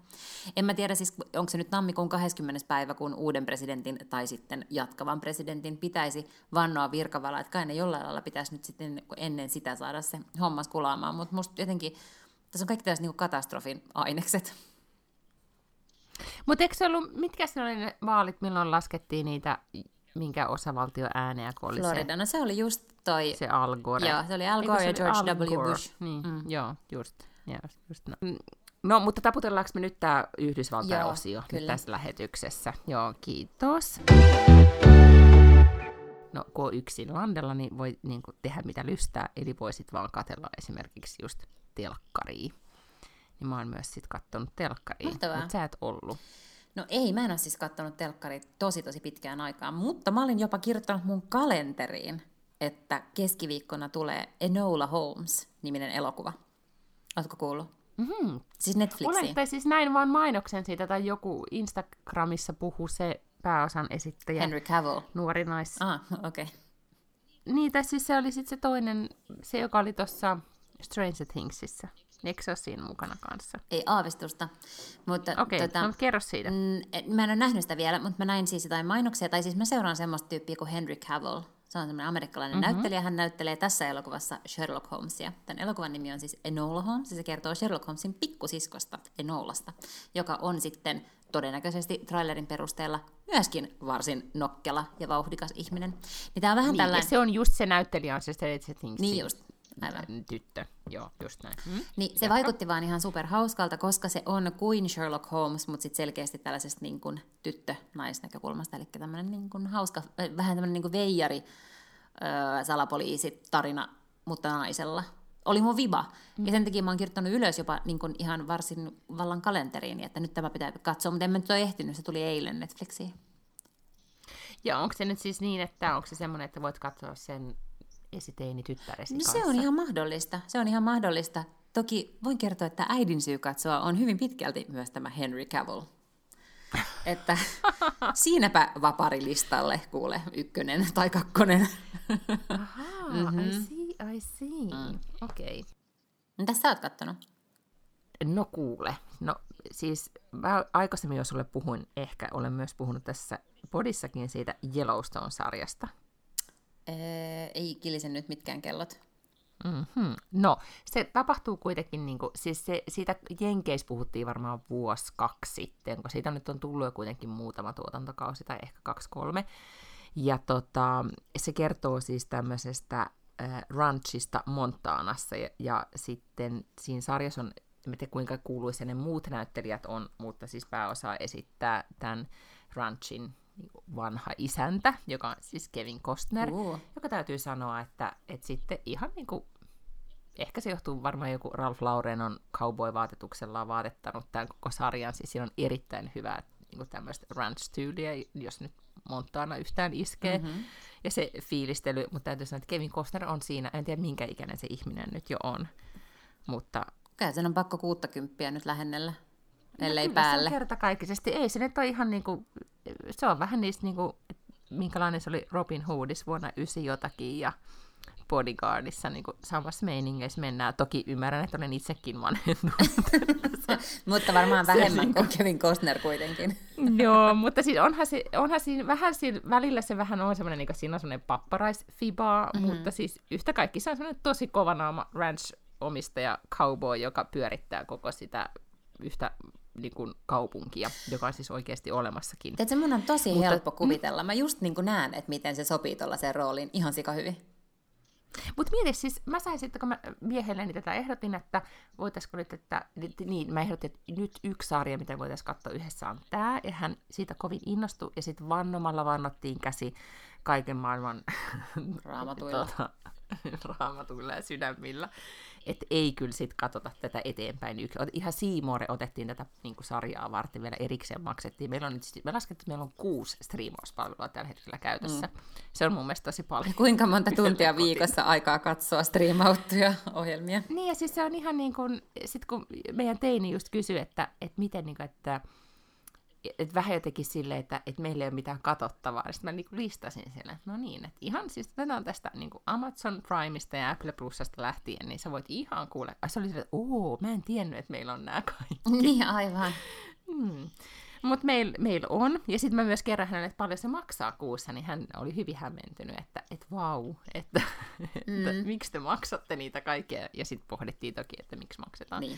En mä tiedä siis, onko se nyt tammikuun kahdeskymmenes päivä, kun uuden presidentin tai sitten jatkavan presidentin pitäisi vannoa virkavalla, että kai ne jollain lailla pitäisi nyt sitten ennen sitä saada se hommas kulaamaan, mutta musta jotenkin tässä on kaikki tällaiset niin kuin katastrofin ainekset. Mutta eikö se ollut, mitkä se oli ne vaalit, milloin laskettiin niitä, minkä osavaltio ääneä, kun oli Florida. Se? No se oli just toi... Se Al Gore. Joo, se oli Al Gore ja George W. Bush. Niin, mm. Joo, just. just, just no. no, mutta taputellaanko me nyt tää Yhdysvaltain joo, osio nyt tässä lähetyksessä? Joo, kiitos. No, kun on yksin landella, niin voi niin kun tehdä mitä lystää, eli voisit vaan katsella esimerkiksi just telkkaria. Niin mä oon myös sit kattonut telkkaria, mutta sä et ollut. No ei, mä en oo siis kattonut telkkaria tosi tosi pitkään aikaan, mutta mä olin jopa kirjoittanut mun kalenteriin, että keskiviikkona tulee Enola Holmes-niminen elokuva. Ootko kuullut? Mm-hmm. Siis Netflixiin. Olen, tai siis näin vaan mainoksen siitä, tai joku Instagramissa puhuu se pääosan esittäjä. Henry Cavill. Nuori nais. Ah, okei. Okay. Niin, tai siis se oli sit se toinen, se joka oli tossa Stranger Thingsissä. Eikö se ole siinä mukana kanssa? Ei aavistusta. Mutta, Okei, tota, no kerro siitä. M- mä en ole nähnyt sitä vielä, mutta mä näin siis jotain mainoksia. Tai siis mä seuraan semmoista tyyppiä kuin Henry Cavill. Se on semmoinen amerikkalainen mm-hmm. näyttelijä. Hän näyttelee tässä elokuvassa Sherlock Holmesia. Tämän elokuvan nimi on siis Enola Holmes. Ja se kertoo Sherlock Holmesin pikkusiskosta Enolasta, joka on sitten todennäköisesti trailerin perusteella myöskin varsin nokkela ja vauhdikas ihminen. Niin tää on vähän niin, tällainen... se on just se näyttelijä on se Stranger Things. Niin just. Aivan. Tyttö, joo, just näin. Mm. Niin, se vaikutti vaan ihan superhauskalta, koska se on kuin Sherlock Holmes, mutta sitten selkeästi tällaisesta niin kuin tyttö-naisnäkökulmasta, eli tämmöinen niin kuin hauska, vähän tämmöinen niin kuin veijari öö, salapoliisitarina, mutta naisella. Oli mun viba. Mm. Ja sen takia mä oon kirjoittanut ylös jopa niin kuin ihan varsin vallan kalenteriin, että nyt tämä pitää katsoa, mutta en mä nyt ole ehtinyt, se tuli eilen Netflixiin. Ja onko se nyt siis niin, että onko se semmoinen, että voit katsoa sen esiteini tyttäresi no, kanssa. Se on ihan mahdollista. Se on ihan mahdollista. Toki voin kertoa, että äidin syy katsoa on hyvin pitkälti myös tämä Henry Cavill. Että siinäpä vaparilistalle kuule ykkönen tai kakkonen. Ahaa, mm-hmm. I see, I see. Mm. Okei. Okay. Mitä sä oot kattonut? No kuule. No siis mä aikaisemmin jo sulle puhuin, ehkä olen myös puhunut tässä podissakin siitä Yellowstone-sarjasta. Ei kilise nyt mitkään kellot. Mm-hmm. No, se tapahtuu kuitenkin, niin kuin, siis se, siitä Jenkeissä puhuttiin varmaan vuosi, kaksi sitten, kun siitä nyt on tullut jo kuitenkin muutama tuotantokausi, tai ehkä kaksi, kolme. Ja tota, se kertoo siis tämmöisestä äh, ranchista Montanassa, ja, ja sitten siinä sarjassa on, en tiedä kuinka kuuluisia ne muut näyttelijät on, mutta siis pääosaa esittää tämän ranchin vanha isäntä, joka on siis Kevin Costner, uh. joka täytyy sanoa, että, että sitten ihan niin kuin, ehkä se johtuu varmaan joku Ralph Lauren on cowboy-vaatetuksellaan vaatettanut tämän koko sarjan, siis siinä on erittäin hyvää niin kuin tämmöistä ranch-tyyliä, jos nyt Montana yhtään iskee, mm-hmm. ja se fiilistely, mutta täytyy sanoa, että Kevin Costner on siinä, en tiedä minkä ikäinen se ihminen nyt jo on, mutta... Kai sen on pakko kuuttakymppiä nyt lähennellä, ellei no, päälle. Se on kertakaikkisesti, ei se nyt ole ihan niin kuin... Se on vähän niistä, niin kuin, minkälainen se oli Robin Hoodissa vuonna yhdeksänkymmentäyhdeksän jotakin ja Bodyguardissa niin kuin samassa meiningeissä mennään. Toki ymmärrän, että olen itsekin vanhentunut. Mutta varmaan vähemmän kuin Kevin Costner kuitenkin. Joo, mutta siis onhan, se, onhan siinä, vähän siinä välillä se vähän on semmoinen, niin kuin siinä on semmoinen papparaisfibaa, mm-hmm. mutta siis yhtä kaikki se on semmoinen tosi kova naama ranch omistaja cowboy, joka pyörittää koko sitä yhtä niin kuin kaupunkia, joka on siis oikeasti olemassakin. Tätä mun on tosi Mutta, helppo kuvitella. Mä just niin kuin näen, että miten se sopii tuollaiseen rooliin ihan sika hyvin. Mutta mieti siis, mä sain sitten, kun mä miehelleni tätä ehdotin, että voitaisko nyt, että niin, mä ehdotin, että nyt yksi sarja, mitä voitaisiin katsoa yhdessä on tämä, ja hän siitä kovin innostui, ja sitten vannomalla vannottiin käsi kaiken maailman raamatuilla, tuota, raamatuilla ja sydämillä, että ei kyllä sitten katsota tätä eteenpäin. Ihan Siimoore otettiin tätä niin kuin sarjaa varten, vielä erikseen maksettiin. Meillä on nyt, me laskettiin, että meillä on kuusi striimauspalvelua tällä hetkellä käytössä. Mm. Se on mun mielestä tosi paljon. Kuinka monta tuntia viikossa aikaa katsoa striimauttuja ohjelmia? Niin, ja siis se on ihan niin kuin, sit kun meidän teini just kysyi, että, että miten niin kuin, että et vähän jotenkin silleen, että et meillä ei ole mitään katsottavaa. Sitten mä niinku listasin siellä, että no niin, että ihan siis tätä on tästä niinku Amazon Primeista ja Apple Plusasta lähtien, niin sä voit ihan kuulla. Ai se oli silleen, että ooo, mä en tiennyt, että meillä on nämä kaikki. Niin, aivan. Hmm. Mutta meillä meil on. Ja sitten mä myös kerran hänelle, että paljon se maksaa kuussa, niin hän oli hyvin hämmentynyt, että et vau, että, mm. että miksi te maksatte niitä kaikkea. Ja sitten pohdittiin toki, että miksi maksetaan. Niin.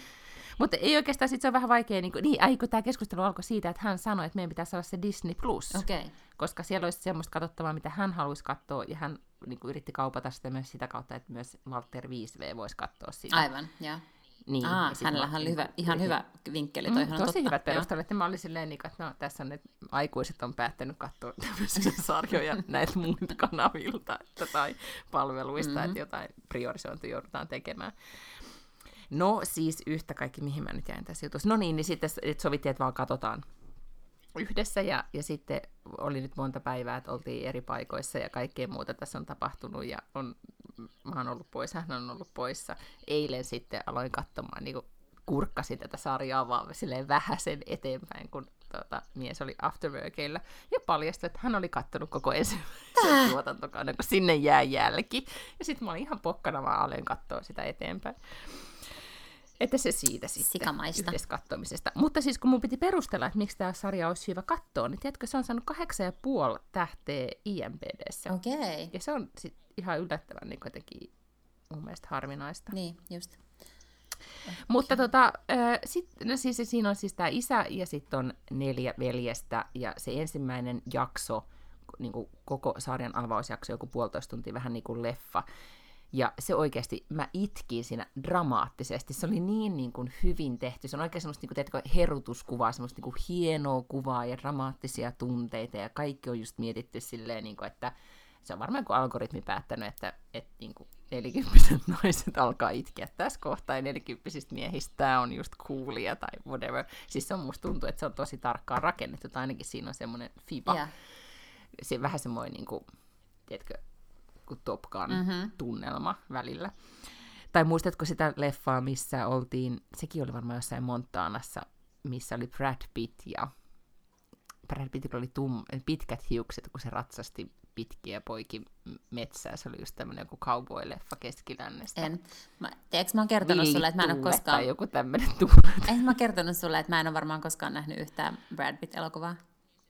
Mutta ei oikeastaan, sit se on vähän vaikea, niin, kuin, niin ai, kun tämä keskustelu alkoi siitä, että hän sanoi, että meidän pitää saada se Disney Plus, okay. Koska siellä olisi semmoista katsottavaa, mitä hän haluaisi katsoa, ja hän niin kuin, yritti kaupata sitä myös sitä kautta, että myös Walter viisi V voisi katsoa sitä. Aivan, joo. Niin, Aa, hänellä on hyvä, ihan hyvä vinkkeli, toi mm, on tosi totta, hyvät perustelut, että mä olin silleen, että no, tässä on nyt aikuiset on päättänyt katsoa tämmöisiä sarjoja näitä muilta kanavilta että, tai palveluista, mm-hmm. että jotain priorisointia joudutaan tekemään. No siis yhtä kaikki, mihin mä nyt jäin tässä jutussa. No niin, niin sitten sovittiin, että vaan katsotaan yhdessä, ja, ja sitten oli nyt monta päivää, että oltiin eri paikoissa, ja kaikkea muuta tässä on tapahtunut, ja on, mä oon ollut pois, hän on ollut poissa. Eilen sitten aloin katsomaan, niin kuin kurkkasin tätä sarjaa vaan silleen vähäsen eteenpäin, kun tuota, mies oli afterworkilla, ja paljastui, että hän oli kattonut koko ensimmäisen tuotantokauden, kun sinne jää jälki. Ja sitten mä olin ihan pokkana, vaan aloin katsoa sitä eteenpäin. Että se siitä sitten sikamaista yhdessä katsomisesta. Mutta siis kun mun piti perustella, että miksi tämä sarja olisi hyvä katsoa, niin tiedätkö, se on saanut kahdeksan ja puoli tähteä I M D B:ssä. Okei. Okay. Ja se on sit ihan yllättävän niin kuitenkin mun mielestä harvinaista. Niin, just. Okay. Mutta tota, äh, sit, no siis, siinä on siis tämä isä ja sitten on neljä veljestä ja se ensimmäinen jakso, niin kuin koko sarjan avausjakso, joku puolitoista tuntia, vähän niin kuin leffa. Ja se oikeasti, mä itkin siinä dramaattisesti. Se oli niin, niin kuin hyvin tehty. Se on oikein semmoista niin kuin herutuskuvaa, semmoista niin kuin hienoa kuvaa ja dramaattisia tunteita. Ja kaikki on just mietitty silleen, niin kuin, että se on varmaan kun algoritmi päättänyt, että, että niin kuin nelikymppiset naiset alkaa itkeä tässä kohtaa. Ja nelikymppisistä miehistä tämä on just coolia tai whatever. Siis se on, musta tuntuu, että se on tosi tarkkaan rakennettu. Tai ainakin siinä on semmoinen fiba. Yeah. Se vähän semmoinen, niin kuin, tiedätkö, kuin Top Gun mm-hmm. tunnelma välillä. Tai muistatko sitä leffaa, missä oltiin, sekin oli varmaan jossain Montanassa, missä oli Brad Pitt ja Brad Pittillä oli tum, pitkät hiukset, kun se ratsasti pitkiä poikin metsää. Se oli just tämmöinen joku cowboy-leffa Keskilännestä. En. Mä, tiedätkö, mä oon kertonut sulle, että mä en ole koskaan... Tai joku tämmöinen tuulet. En mä kertonut sulle, että mä en ole varmaan koskaan nähnyt yhtään Brad Pitt-elokuvaa.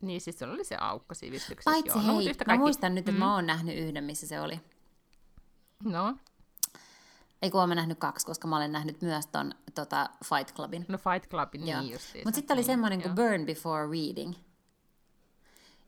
Niin, siis se oli se aukko sivistyksessä. Paitsi joo. Hei, no, yhtä kaikki... mä muistan nyt, että mm. mä oon nähnyt yhden, missä se oli. No? Ei kun oon mä nähnyt kaksi, koska mä olen nähnyt myös ton tota, Fight Clubin. No Fight Clubin, joo. Niin justiin. Mutta sitten oli niin, semmoinen kuin Burn Before Reading,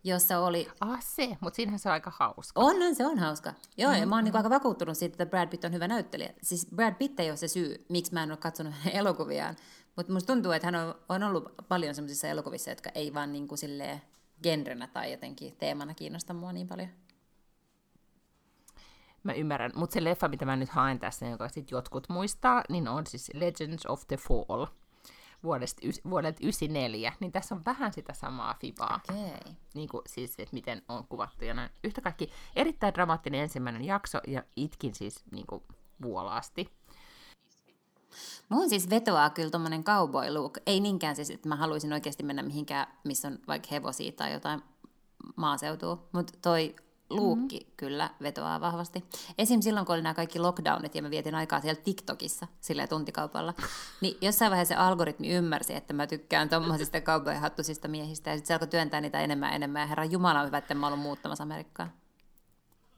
jossa oli... Ah se, mutta siinähän se on aika hauska. On, se on hauska. Joo, mm-hmm. ja mä oon niinku aika vakuuttunut siitä, että Brad Pitt on hyvä näyttelijä. Siis Brad Pitt ei ole se syy, miksi mä en ole katsonut hänen elokuviaan. Mutta musta tuntuu, että hän on, on ollut paljon semmoisissa elokuvissa, jotka ei vaan niin kuin silleen genrenä tai jotenkin teemana kiinnosta mua niin paljon. Mä ymmärrän, mutta se leffa, mitä mä nyt haen tässä, joka sitten jotkut muistaa, niin on siis Legends of the Fall vuodesta, vuodelta yhdeksänkymmentäneljä. Niin tässä on vähän sitä samaa fibaa. Okay. Niin kuin siis, että miten on kuvattu ja näin. Yhtä kaikki erittäin dramaattinen ensimmäinen jakso ja itkin siis niin kuin vuolaasti. Mun siis vetoaa kyllä tommonen cowboy look. Ei niinkään siis, että mä haluaisin oikeasti mennä mihinkään, missä on vaikka hevosia tai jotain maaseutua. Mutta toi luukki mm-hmm. kyllä vetoaa vahvasti. Esim. Silloin, kun oli nämä kaikki lockdownit ja mä vietin aikaa siellä TikTokissa, silleen tuntikaupalla, niin jossain vaiheessa se algoritmi ymmärsi, että mä tykkään tommosista cowboy-hattusista miehistä. Ja sitten se alkoi työntää niitä enemmän enemmän. Ja herran jumala on hyvä, että mä oon ollut muuttamassa Amerikkaan.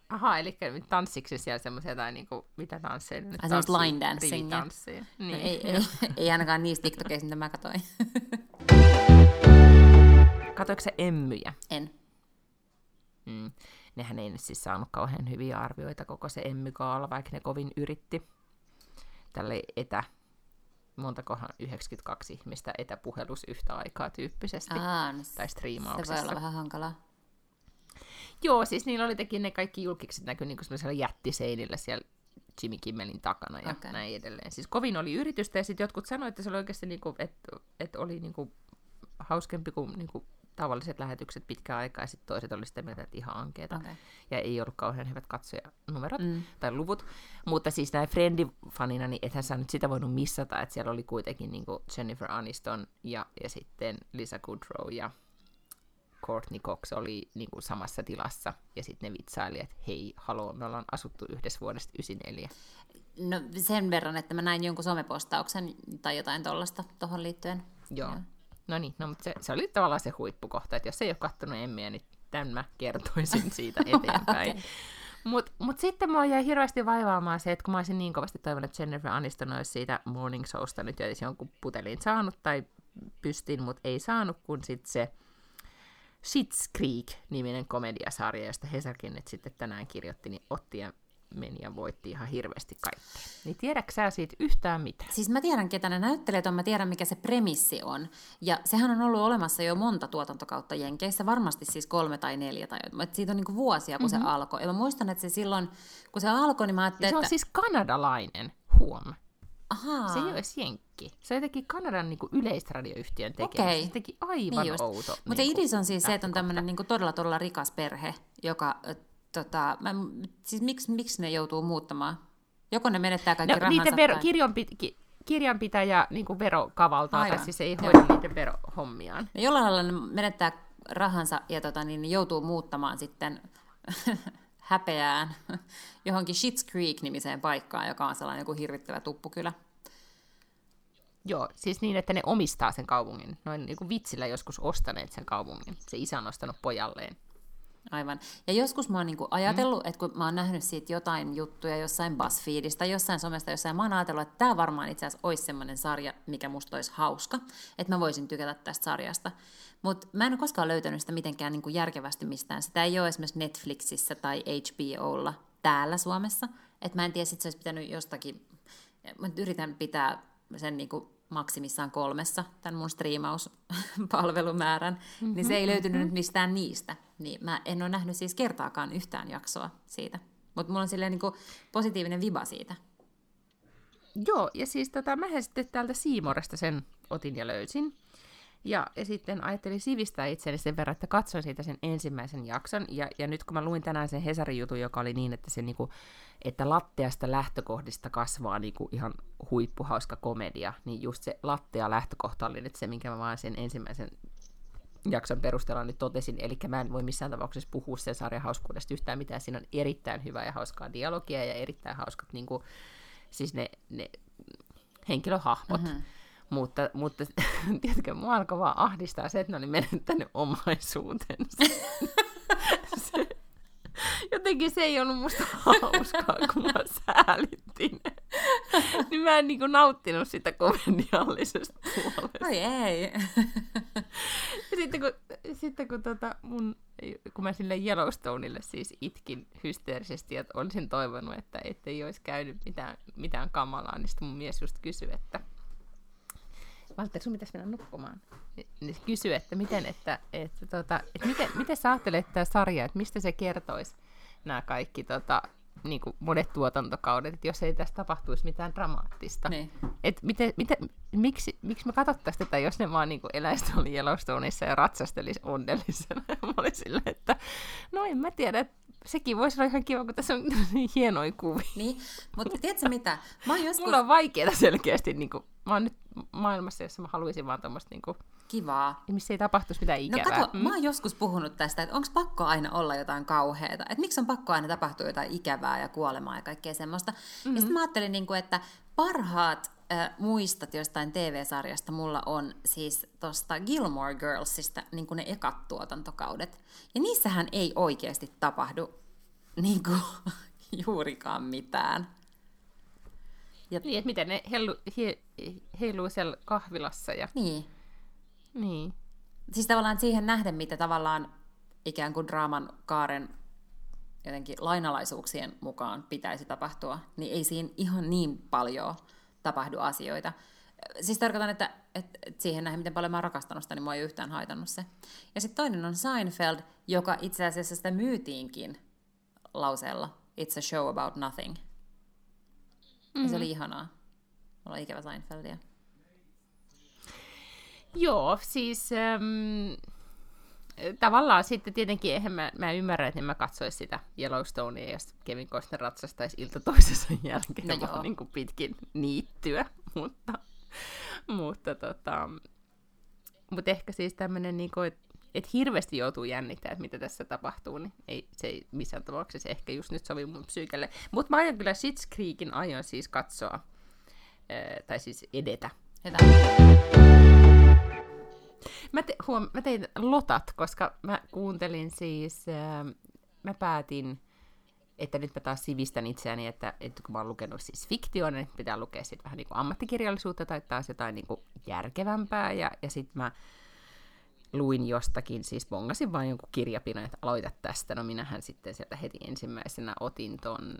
Aha, eli tanssiksi siellä semmoisia tai niinku, mitä tansseja nyt tanssii? Semmoista line dancingia. Niin. No ei, ei, ei ainakaan niistä TikTokeista, mitä mä katsoin. Katoiko sä Emmyjä? En. Mm. Nehän ei nyt siis saanut kauhean hyviä arvioita koko se Emmy-gaala, vaikka ne kovin yritti. Tälle etä, montakohan yhdeksänkymmentäkaksi ihmistä etäpuhelus yhtä aikaa tyyppisesti. Aa, no tai striimauksessa. Se voi olla vähän hankalaa. Joo, siis niillä oli tekin ne kaikki julkikset näkyi niin semmoisella jättiseinillä siellä Jimmy Kimmelin takana ja okay. näin edelleen. Siis kovin oli yritystä ja sitten jotkut sanoivat, että se oli oikeasti niin kuin, että, että oli niin kuin hauskempi kuin, niin kuin tavalliset lähetykset pitkään aikaa ja sitten toiset oli sitä mieltä, että ihan ankeeta. Okay. Ja ei ollut kauhean hyvät katsojanumerot mm. tai luvut. Mutta siis näin Friendifanina, niin ethän sä nyt sitä voinut missata, että siellä oli kuitenkin niin kuin Jennifer Aniston ja, ja sitten Lisa Kudrow ja Courtney Cox oli niin kuin samassa tilassa, ja sitten ne vitsaili, että hei, haloo, me ollaan asuttu yhdessä vuodesta yhdeksänkymmentäneljä. No sen verran, että mä näin jonkun somepostauksen tai jotain tollasta tohon liittyen. Joo. Ja. No niin, no, mutta se, se oli tavallaan se huippukohta, että jos ei ole kattonut Emmiä, niin tämän mä kertoisin siitä eteenpäin. Okay. Mutta mut sitten mua jäi hirveästi vaivaamaan se, että kun mä olisin niin kovasti toivonut, että Jennifer Aniston olisi siitä morning showsta nyt jo jonkun putelin saanut tai pystin, mutta ei saanut, kun sitten se Schitt's Creek-niminen komediasarja, josta Hesarkin nyt sitten tänään kirjoitti, niin otti ja meni ja voitti ihan hirveästi kaikkea. Niin tiedätkö sä siitä yhtään mitään? Siis mä tiedän, ketä ne näyttelijät on, mä tiedän, mikä se premissi on. Ja sehän on ollut olemassa jo monta tuotantokautta Jenkeissä, varmasti siis kolme tai neljä. Tai, että siitä on niin kuin vuosia, kun mm-hmm. se alkoi. Ja mä muistan, että se silloin, kun se alkoi, niin mä ajattelin, se on että siis kanadalainen, huom. Ahaa. Se ei ole edes jenkki. Se on jotenkin Kanadan niinku yleisradioyhtiön tekemä. Okay. Se teki aivan niin outo. Mutta niinku, idis on siis se, että on tämmöinen niinku todella, todella rikas perhe, joka, tota, mä, siis miksi, miksi ne joutuu muuttamaan? Joko ne menettää kaikki no, rahansa? Niiden vero, tai kirjanpit, kirjanpitäjä niinku vero kavaltaa, aivan. Tai siis ei hoida niiden verohommiaan. Ja jollain lailla ne menettää rahansa ja tota, niin ne joutuu muuttamaan sitten häpeään johonkin Schitt's Creek-nimiseen paikkaan, joka on sellainen joku hirvittävä tuppukylä. Joo, siis niin, että ne omistaa sen kaupungin. Noin niin kuin vitsillä joskus ostaneet sen kaupungin. Se isä on ostanut pojalleen. Aivan. Ja joskus mä oon niin kuin ajatellut, mm. että kun mä oon nähnyt siitä jotain juttuja jossain BuzzFeedista, jossain somesta, jossain, mä oon ajatellut, että tää varmaan itse asiassa olisi semmoinen sarja, mikä musta olisi hauska, että mä voisin tykätä tästä sarjasta. Mutta mä en ole koskaan löytänyt sitä mitenkään niin kuin järkevästi mistään. Sitä ei ole esimerkiksi Netflixissä tai H B O:lla täällä Suomessa. Että mä en tiedä, että se olisi pitänyt jostakin, mä yritän pitää sen niin kuin maksimissaan kolmessa, tämän mun striimauspalvelumäärän, mm-hmm, niin se ei löytynyt mm-hmm. mistään niistä. Niin mä en ole nähnyt siis kertaakaan yhtään jaksoa siitä. Mutta mulla on silleen niin kuin positiivinen viba siitä. Joo, ja siis tota, mähän sitten täältä Siimoresta sen otin ja löysin. Ja, ja sitten ajattelin sivistää itseäni sen verran, että katsoin siitä sen ensimmäisen jakson. Ja, ja nyt kun mä luin tänään sen Hesarin jutun, joka oli niin, että, se niinku, että latteasta lähtökohdista kasvaa niinku ihan huippuhauska komedia, niin just se lattea lähtökohta oli nyt se, minkä mä vaan sen ensimmäisen jakson perusteella nyt totesin. Eli mä en voi missään tapauksessa puhua sen sarjan hauskuudesta yhtään mitään. Siinä on erittäin hyvää ja hauskaa dialogia ja erittäin hauskat niinku, siis ne, ne henkilöhahmot. Mm-hmm. Mutta, mutta tiedätkö, mua alkoi vaan ahdistaa se, että ne oli menettänyt omaisuutensa. Se, jotenkin se ei ollut musta hauskaa, kun mä säälittiin. Niin mä en niin kuin nauttinut sitä komediallisesta puolesta. Oi ei. Ja sitten kun, sitten kun, tota mun, kun mä sille Yellowstoneille siis itkin hysteerisesti, että olisin toivonut, että ei olisi käynyt mitään, mitään kamalaa, niin sitten mun mies just kysyi, että Valtteri, sun pitäisi mennä nukkumaan. Kysy, että miten, että, että, tota, että miten, miten sä ajattelet tämä sarja, että mistä se kertoisi nämä kaikki tota, niin kuin monet tuotantokaudet, että jos ei tässä tapahtuisi mitään dramaattista. Niin. Että miten, miten, miksi, miksi me katsottaisiin tätä, jos ne vaan niin kuin eläisi tuolla Yellowstoneissa ja ratsastelisi onnellisena? Mä olin sillä, että no en mä tiedä, sekin voisi olla ihan kiva, kun tässä on niin hienoja kuvia. Niin, mutta tiedätkö mitä? Mä joskus mulla on vaikeaa selkeästi, niin kuin, mä oon nyt maailmassa, jossa mä haluaisin vaan tommoista niinku kivaa. Missä ei tapahtuisi mitään ikävää. No kato, mm. mä oon joskus puhunut tästä, että onko pakko aina olla jotain kauheata. Että miksi on pakko aina tapahtua jotain ikävää ja kuolemaa ja kaikkea semmoista. Mm-hmm. Ja sitten mä ajattelin, niinku, että parhaat äh, muistat jostain T V-sarjasta mulla on siis tosta Gilmore Girlsista niin ne ekat tuotantokaudet. Ja niissähän ei oikeasti tapahdu niin kuin, juurikaan mitään. Ja... Niin, että miten ne heilu, he, heiluu siellä kahvilassa. Ja... Niin. Niin. Siis tavallaan siihen nähden, mitä tavallaan ikään kuin draaman kaaren jotenkin lainalaisuuksien mukaan pitäisi tapahtua, niin ei siinä ihan niin paljon tapahdu asioita. Siis tarkoitan, että, että siihen nähden, miten paljon mä oon rakastanut sitä, niin mua ei yhtään haitannut se. Ja sitten toinen on Seinfeld, joka itse asiassa sitä myytiinkin lauseella It's a show about nothing. Mm-hmm. Ja se oli ihanaa. Mulla on ikävä Seinfeldia. Joo, siis äm, tavallaan sitten tietenkin, eihän mä, mä ymmärrä, että en mä katsoisi sitä Yellowstonea, jos Kevin Costner ratsastaisi ilta toisensa jälkeen, no vaan niin kuin pitkin niittyä, mutta, mutta, tota, mutta ehkä siis tämmöinen, niin kuin, että et hirveästi joutuu jännittämään, että mitä tässä tapahtuu, niin ei, se ei missään tapauksessa ehkä just nyt sovi mun psyykelle. Mutta mä aion kyllä Schitt's Creekin aion siis katsoa, äh, tai siis edetä. Etä. Mä, te, huom, mä tein lotat, koska mä kuuntelin siis, ää, mä päätin, että nyt mä taas sivistän itseäni, että, että kun mä oon lukenut siis fiktion, niin pitää lukea sitten vähän niin kuin ammattikirjallisuutta tai taas jotain niin kuin järkevämpää, ja, ja sitten mä luin jostakin, siis bongasin vaan jonkun kirjapinon, että aloita tästä, no minähän sitten sieltä heti ensimmäisenä otin ton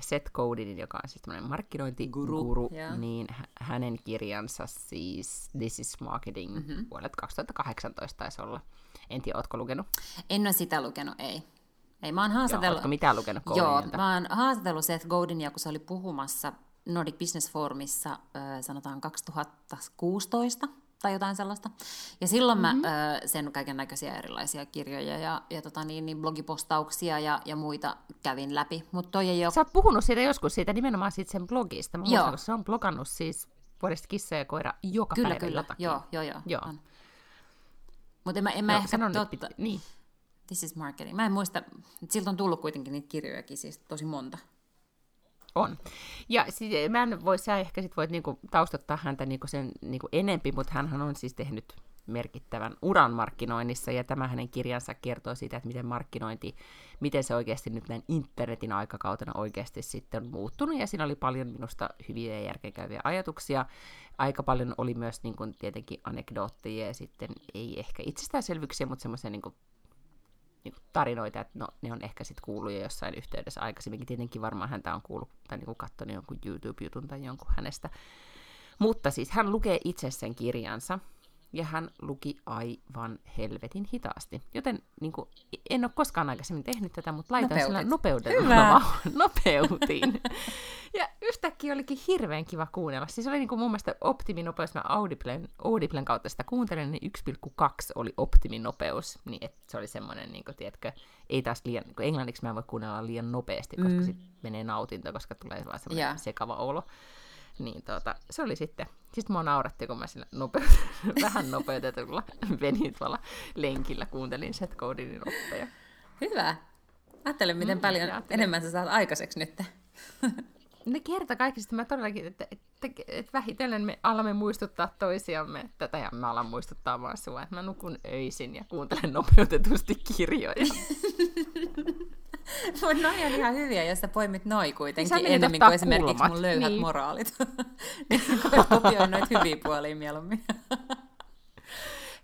Seth Godinin, joka on siis tämmöinen markkinointiguru, Guru, yeah. niin hänen kirjansa siis This is Marketing mm-hmm. vuodelta kaksituhattakahdeksantoista taisi olla. En tiedä, ootko lukenut? En ole sitä lukenut, ei. Ei, mä oon haastatellut... Joo, ootko mitään lukenut Godinilta? Joo, mä oon haastatellut Seth Godinia, kun se oli puhumassa Nordic Business Forumissa, sanotaan kaksituhattakuusitoista. Tai jotain sellaista. Ja silloin mä mm-hmm. ö, sen kaiken näköisiä erilaisia kirjoja ja, ja tota niin, niin blogipostauksia ja, ja muita kävin läpi. Mut toi ei ole... Sä oot puhunut siitä joskus, siitä nimenomaan siitä sen blogista. Mä muistan, kun se on blogannut siis vuodesta kissa ja koira joka kyllä, päivä. Kyllä, kyllä. Joo, joo, joo. joo. Mutta en mä, en mä joo, ehkä... Totta... Pitä... Niin. This is marketing. Mä en muista, että siltä on tullut kuitenkin niitä kirjojakin siis tosi monta. On. Ja siis, mä en voi, sä ehkä sit voit niinku taustottaa häntä niinku sen niinku enempi, mutta hänhän on siis tehnyt merkittävän uran markkinoinnissa, ja tämä hänen kirjansa kertoo siitä, että miten markkinointi, miten se oikeasti nyt näin internetin aikakautena oikeasti sitten on muuttunut, ja siinä oli paljon minusta hyviä ja järkeenkäyviä ajatuksia. Aika paljon oli myös niinku tietenkin anekdootteja, ja sitten ei ehkä itsestäänselvyyksiä, mutta semmoisia niinku tarinoita, että no, ne on ehkä sitten kuullut jo jossain yhteydessä aikaisemminkin. Tietenkin varmaan häntä on kuullut tai niinku katsonut jonkun YouTube-jutun tai jonkun hänestä. Mutta siis hän lukee itse sen kirjansa, ja hän luki aivan helvetin hitaasti. Joten niinku, en ole koskaan aikaisemmin tehnyt tätä, mutta laitoin sillä nopeudella nopeutiin. Ja yhtäkkiä olikin hirveän kiva kuunnella. Siis oli niinku mun mielestä optiminopeus, mä Audiblen, Audiblen kautta sitä kuuntelin, niin yksi pilkku kaksi oli optiminopeus. Niin et se oli semmoinen, niinku, tiedätkö, ei taas liian, niinku englanniksi mä en voi kuunnella liian nopeasti, koska mm. sitten menee nautinto, koska tulee semmoinen yeah. sekava olo. Niin tuota, se oli sitten. Sitten mua nauratti, kun mä sillä nopeut- vähän nopeutetulla venin tuolla lenkillä kuuntelin Seth Godinin oppeja. Hyvä. Ajattelen, miten mm, paljon ajattelen. Enemmän sä saat aikaiseksi nyt. No kerta kaikista mä todellakin, että, että, että vähitellen me alamme muistuttaa toisiamme tätä, ja mä alan muistuttaa vaan sua, että mä nukun öisin ja kuuntelen nopeutetusti kirjoja. Mutta noi on ihan hyviä, jos sä poimit noi kuitenkin ennemmin kuin esimerkiksi kulmat. Mun löyhät niin. moraalit. Niin kopioin noit hyviä puolia mieluummin.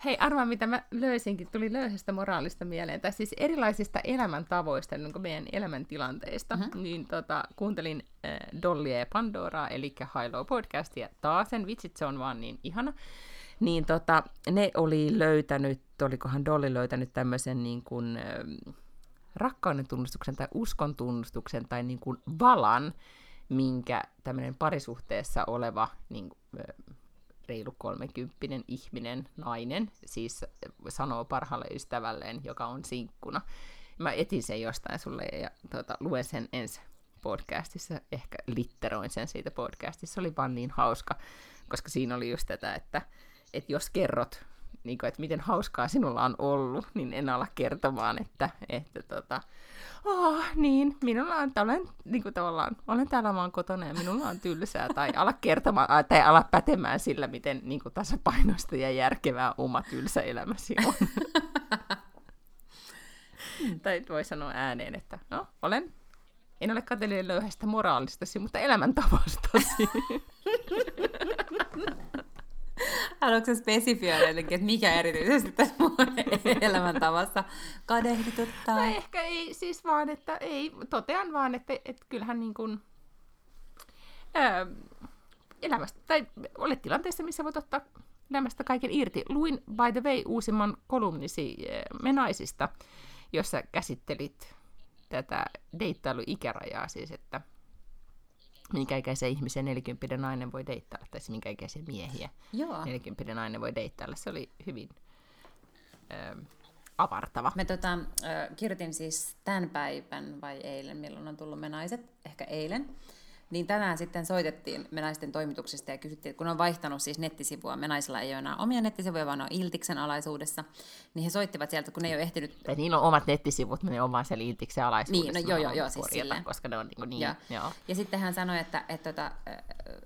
Hei, arvaa mitä mä löysinkin, tuli löyhästä moraalista mieleen, tai siis erilaisista elämäntavoista, niin kuin meidän elämäntilanteista, mm-hmm. niin tota, kuuntelin äh, Dollia ja Pandoraa, eli High Low podcastia, taas sen vitsit, se on vaan niin ihana, niin tota, ne oli löytänyt, olikohan Dolly löytänyt tämmöisen niin kuin äh, rakkauden tunnustuksen tai uskon tunnustuksen tai niin kuin valan, minkä tämmöinen parisuhteessa oleva niin kuin, äh, reilu kolmekymppinen ihminen, nainen, siis sanoo parhaalle ystävälleen, joka on sinkkuna. Mä etin sen jostain sulle ja tuota, luen sen ensi podcastissa, ehkä litteroin sen siitä podcastissa. Se oli vaan niin hauska, koska siinä oli just tätä, että, että jos kerrot, niin kuin, että miten hauskaa sinulla on ollut, niin en ala kertomaan, että, että tota, oh, niin, minulla on, olen, niin kuin tavallaan, olen täällä vaan kotona ja minulla on tylsää, tai ala kertomaan, tai ala pätemään sillä, miten niin kuin tasapainoista ja järkevää oma tylsä elämäsi on. tai voi sanoa ääneen, että no, olen. En ole kateellinen löyhästä moraalistasi, mutta elämäntavastasi. Haluatko spesifioida jotenkin, että mikä erityisesti tässä mun elämäntavassa kadehdituttaa? No ehkä ei, siis vaan, että ei, totean vaan, että, että kyllähän niin kuin, ää, elämästä, tai olet tilanteessa, missä voit ottaa elämästä kaiken irti. Luin, by the way, uusimman kolumnisi Menaisista, jossa käsittelit tätä deittailuikärajaa, siis että minkä ikäisen ihmisen neljäkymmentä nainen voi deittailla, tai minkä ikäisen miehiä Joo. neljäkymmentä nainen voi deittailla. Se oli hyvin ö, avartava. Me tota, kirjoitin siis tämän päivän vai eilen, milloin on tullut Me naiset, ehkä eilen. Niin tänään sitten soitettiin Me naisten toimituksesta ja kysyttiin, että kun on vaihtanut siis nettisivua, Me naisilla ei ole enää omia nettisivuja, vaan on Iltiksen alaisuudessa, niin he soittivat sieltä, kun ne ei ole ehtinyt... Tai niillä on omat nettisivut, ne on vaan siellä Iltiksen alaisuudessa. Niin, no joo, joo, joo, siis silleen. Koska ne on niin, niin ja. Joo. Ja sitten hän sanoi, että, että, että,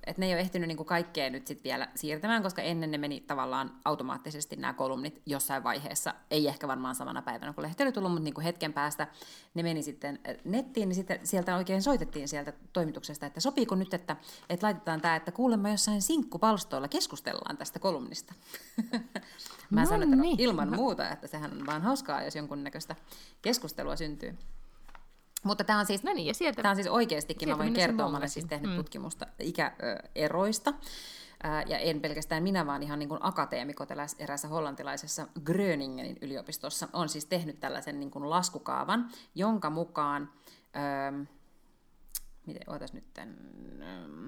että ne ei ole ehtinyt niin kaikkea nyt sit vielä siirtämään, koska ennen ne meni tavallaan automaattisesti nämä kolumnit jossain vaiheessa, ei ehkä varmaan samana päivänä, kun lehti oli tullut, mutta niin hetken päästä ne meni sitten nettiin, niin sitten sieltä oikein soitettiin sieltä toimituksesta, että sopiiko nyt, että, että laitetaan tämä, että kuulemma jossain sinkkupalstoilla keskustellaan tästä kolumnista. Mä no sanon, että no, niin. ilman muuta, että sehän on vaan hauskaa, jos jonkunnäköistä keskustelua syntyy. Mutta tämä on siis, no niin, ja sieltä, tämä on siis oikeastikin, sieltä mä voin kertoa, mä olen siis tehnyt mm. tutkimusta ikäeroista, ja en pelkästään minä, vaan ihan niin kuin akateemikot eräässä hollantilaisessa Gröningenin yliopistossa on siis tehnyt tällaisen niin kuin laskukaavan, jonka mukaan... Miten, ootas nyt tämän, ähm,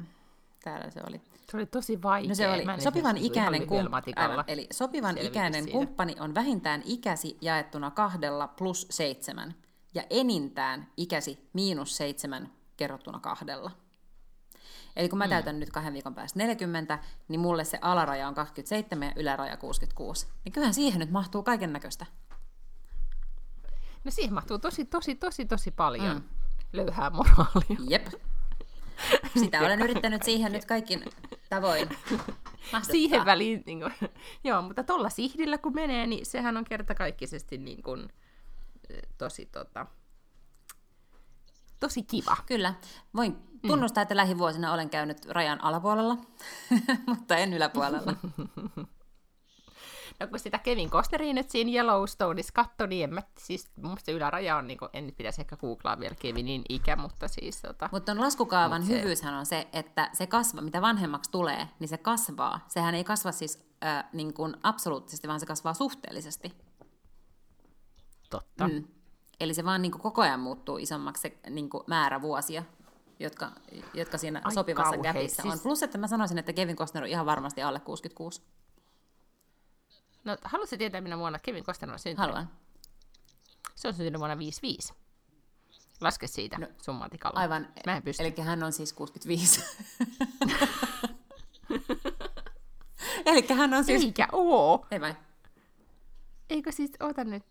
täällä se oli. Se oli tosi vaikea. No se oli sopivan ikäinen, kump- eli sopivan ikäinen kumppani on vähintään ikäsi jaettuna kahdella plus seitsemän ja enintään ikäsi miinus seitsemän kerrottuna kahdella. Eli kun mä täytän mm. nyt kahden viikon päästä neljäkymmentä, niin mulle se alaraja on kaksikymmentäseitsemän ja yläraja kuusikymmentäkuusi. Niin kyllähän siihen nyt mahtuu kaiken näköistä. No siihen mahtuu tosi, tosi, tosi, tosi paljon. Mm. Löyhää moraalia. Jep. Sitä olen yrittänyt siihen nyt kaikin tavoin mahduttaa. Siihen väliin. Niin kuin, joo, mutta tuolla sihdillä kun menee, niin sehän on kertakaikkisesti niin kuin, tosi, tota, tosi kiva. Kyllä. Voin tunnustaa, mm. että lähivuosina olen käynyt rajan alapuolella, mutta en yläpuolella. No kun sitä Kevin Costneria nyt siinä Yellowstoneissa katsoi, niin en mä, siis musta se yläraja on, niin kun, en nyt pitäisi ehkä googlaa vielä Kevinin ikä, mutta siis... Tota, mutta on laskukaavan mut se... hyvyyshän on se, että se kasva, mitä vanhemmaksi tulee, niin se kasvaa. Sehän ei kasva siis äh, niin kuin absoluuttisesti, vaan se kasvaa suhteellisesti. Totta. Mm. Eli se vaan niin kuin koko ajan muuttuu isommaksi se niin kuin määrä vuosia, jotka, jotka siinä ai sopivassa gapissa on. Siis... Plus, että mä sanoisin, että Kevin Costner on ihan varmasti alle kuusikymmentäkuusi. No, haluatko tietää, minä vuonna Kevin Costner on syntynyt? Haluan. Se on syntynyt vuonna viisikymmentäviisi. Laske siitä no, summatikalla. Aivan. Mä en pysty. Eli hän on siis kuusikymmentäviisi. Eli hän on siis... Eikä oo. Ei vai? Eikö siis, ota nyt.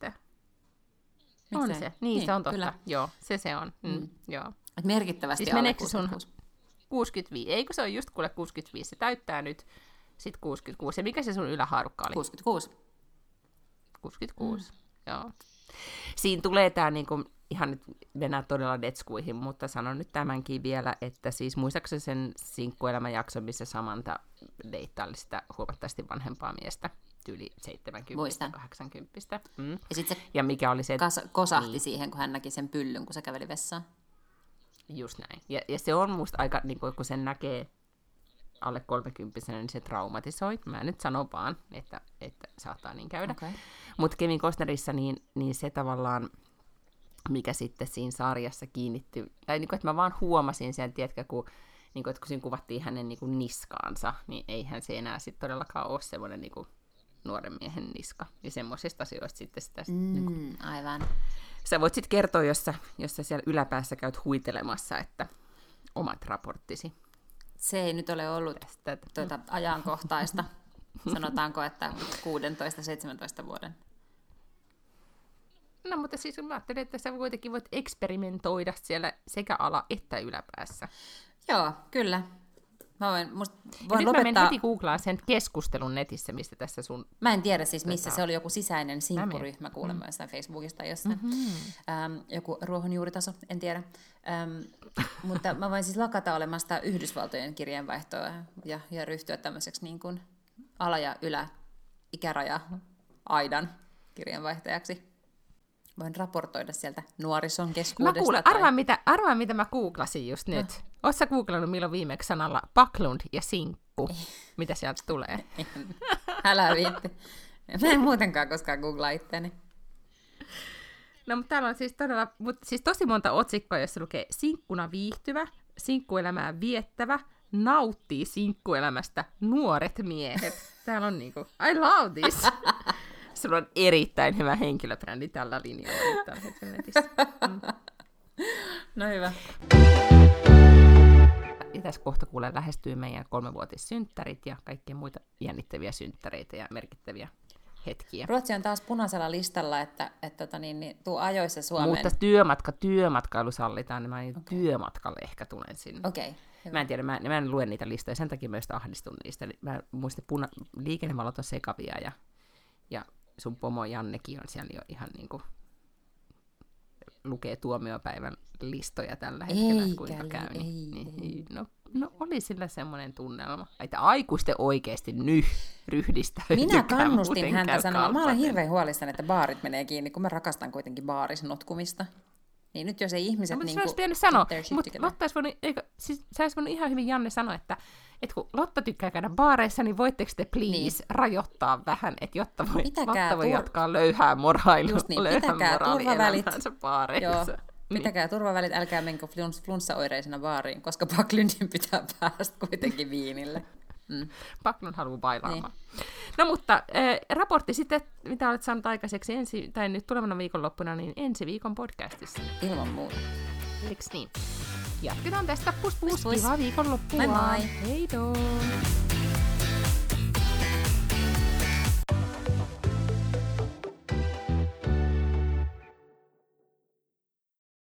On se. Niin, niin, se on totta. Kyllä. Joo, se se on. Mm. Mm. Joo. Et merkittävästi siis alle kuusikymmentäkuusi. kuusikymmentäviisi. Eikö se on just kuule kuusikymmentäviisi? Se täyttää nyt... Sitten kuusikymmentäkuusi. Ja mikä se sun ylähaarukka oli? kuusikymmentäkuusi. kuusikymmentäkuusi, mm. joo. Siinä tulee tämä, niinku, ihan nyt mennään todella detskuihin, mutta sanon nyt tämänkin vielä, että siis muistaakseni sen sinkkuelämän jakson, missä Samanta deittaili sitä huomattavasti vanhempaa miestä, yli seitsemänkymmentä kahdeksankymmentä. Mm. Ja sitten se ja mikä oli se, kas- kosahti niin. siihen, kun hän näki sen pyllyn, kun se käveli vessaan. Just näin. Ja, ja se on musta aika, niinku, kun sen näkee, alle kolmekymppisenä, niin se traumatisoi. Mä nyt sanon vaan, että, että saattaa niin käydä. Okay. Mutta Kevin Costnerissa, niin, niin se tavallaan, mikä sitten siinä sarjassa kiinnittyy, tai niin kuin, että mä vaan huomasin sen, tiedätkö, kun, niin kuin, että kun siinä kuvattiin hänen niin kuin niskaansa, niin eihän se enää sitten todellakaan ole semmoinen niin kuin nuoren miehen niska. Ja semmoisista asioista sitten sitä... Mm, niin kuin... Aivan. Sä voit sitten kertoa, jos sä, jos sä siellä yläpäässä käyt huitelemassa, että omat raporttisi. Se ei nyt ole ollut tuota ajankohtaista, sanotaanko, että kuusitoista seitsemäntoista vuoden. No, mutta siis mä ajattelin, että sä kuitenkin voit eksperimentoida siellä sekä ala- että yläpäässä. Joo, kyllä. Mä voin, must, voin lopettaa... Nyt mä menen heti googlaamaan sen keskustelun netissä, mistä tässä sun... Mä en tiedä siis, missä tota... se oli joku sisäinen sinkkuryhmä kuulemma mm. jossain Facebookista jossain. Mm-hmm. Ähm, joku ruohonjuuritaso, en tiedä. Ähm, mutta mä voin siis lakata olemasta Yhdysvaltojen kirjeenvaihtoa ja, ja ryhtyä tämmöiseksi niin kuin ala- ja yläikäraja-aidan kirjeenvaihtajaksi. Voin raportoida sieltä nuorison keskuudesta. Mä kuulen, tai... arvaa, mitä, arvaa mitä mä googlasin just nyt. No. Oot sä googlannut milloin viimeksi sanalla Vaklun ja sinkku? Mitä sieltä tulee? Älä viitti. Mä en muutenkaan koskaan googlaa itseäni. No mutta täällä on siis todella, mutta siis tosi monta otsikkoa, jossa lukee sinkkuna viihtyvä, sinkkuelämää viettävä, nauttii sinkkuelämästä, nuoret miehet. Täällä on niinku, I love this. Sulla on erittäin hyvä henkilöbrändi tällä linjalla. Tällä hetkellä netissä. Mm. No hyvä. Ja tässä kohta kuulee lähestyy meidän kolmevuotissynttärit ja kaikkia muita jännittäviä synttäreitä ja merkittäviä hetkiä. Ruotsi on taas punaisella listalla, että, että tota niin, niin, tuu ajoissa Suomeen. Mutta työmatka, työmatkailu sallitaan, niin mä okay. työmatkalle ehkä tulen sinne. Okei. Okay. Mä en tiedä, mä, mä en lue niitä listoja, sen takia mä just ahdistun niistä. Mä muistin, puna- liikennevalot on sekavia ja, ja sun pomo Jannekin on siellä jo ihan niin kuin lukee tuomiopäivän listoja tällä hetkellä, eikä, kuinka käy. Ei, niin, ei. No, no oli sillä semmoinen tunnelma, että aikuisten oikeasti nyt ryhdistäytykään. Minä kannustin häntä sanomaan, mä olen hirveän huolissani, että baarit menee kiinni, kun mä rakastan kuitenkin baaris notkumista. Niin nyt jos ei ihmiset... No, niinku, se olisi pitänyt sanoa, mutta Lotta olisi voinut, eikö, siis, sä olisi voinut ihan hyvin Janne sanoa, että et kun Lotta tykkää käydä baareissa, niin voitteko te please niin. rajoittaa vähän, että jotta voi, Lotta voi tur... jatkaa löyhää morailua, niin, löyhän moraalielämäänsä baareissa. Pitäkää niin. turvavälit, älkää menkö flunssaoireisena baariin, koska Vaklunin pitää päästä kuitenkin viinille. Mm. Vaklun haluaa bailaamaan. Niin. No mutta äh, raportti sitten, mitä olet saanut aikaiseksi ensi, tai nyt tulevana viikonloppuna, niin ensi viikon podcastissa. Ilman muuta. Eiks niin? Jatketaan tästä. Pus pus. Kivaa viikonloppua. Moi moi. Heidoo.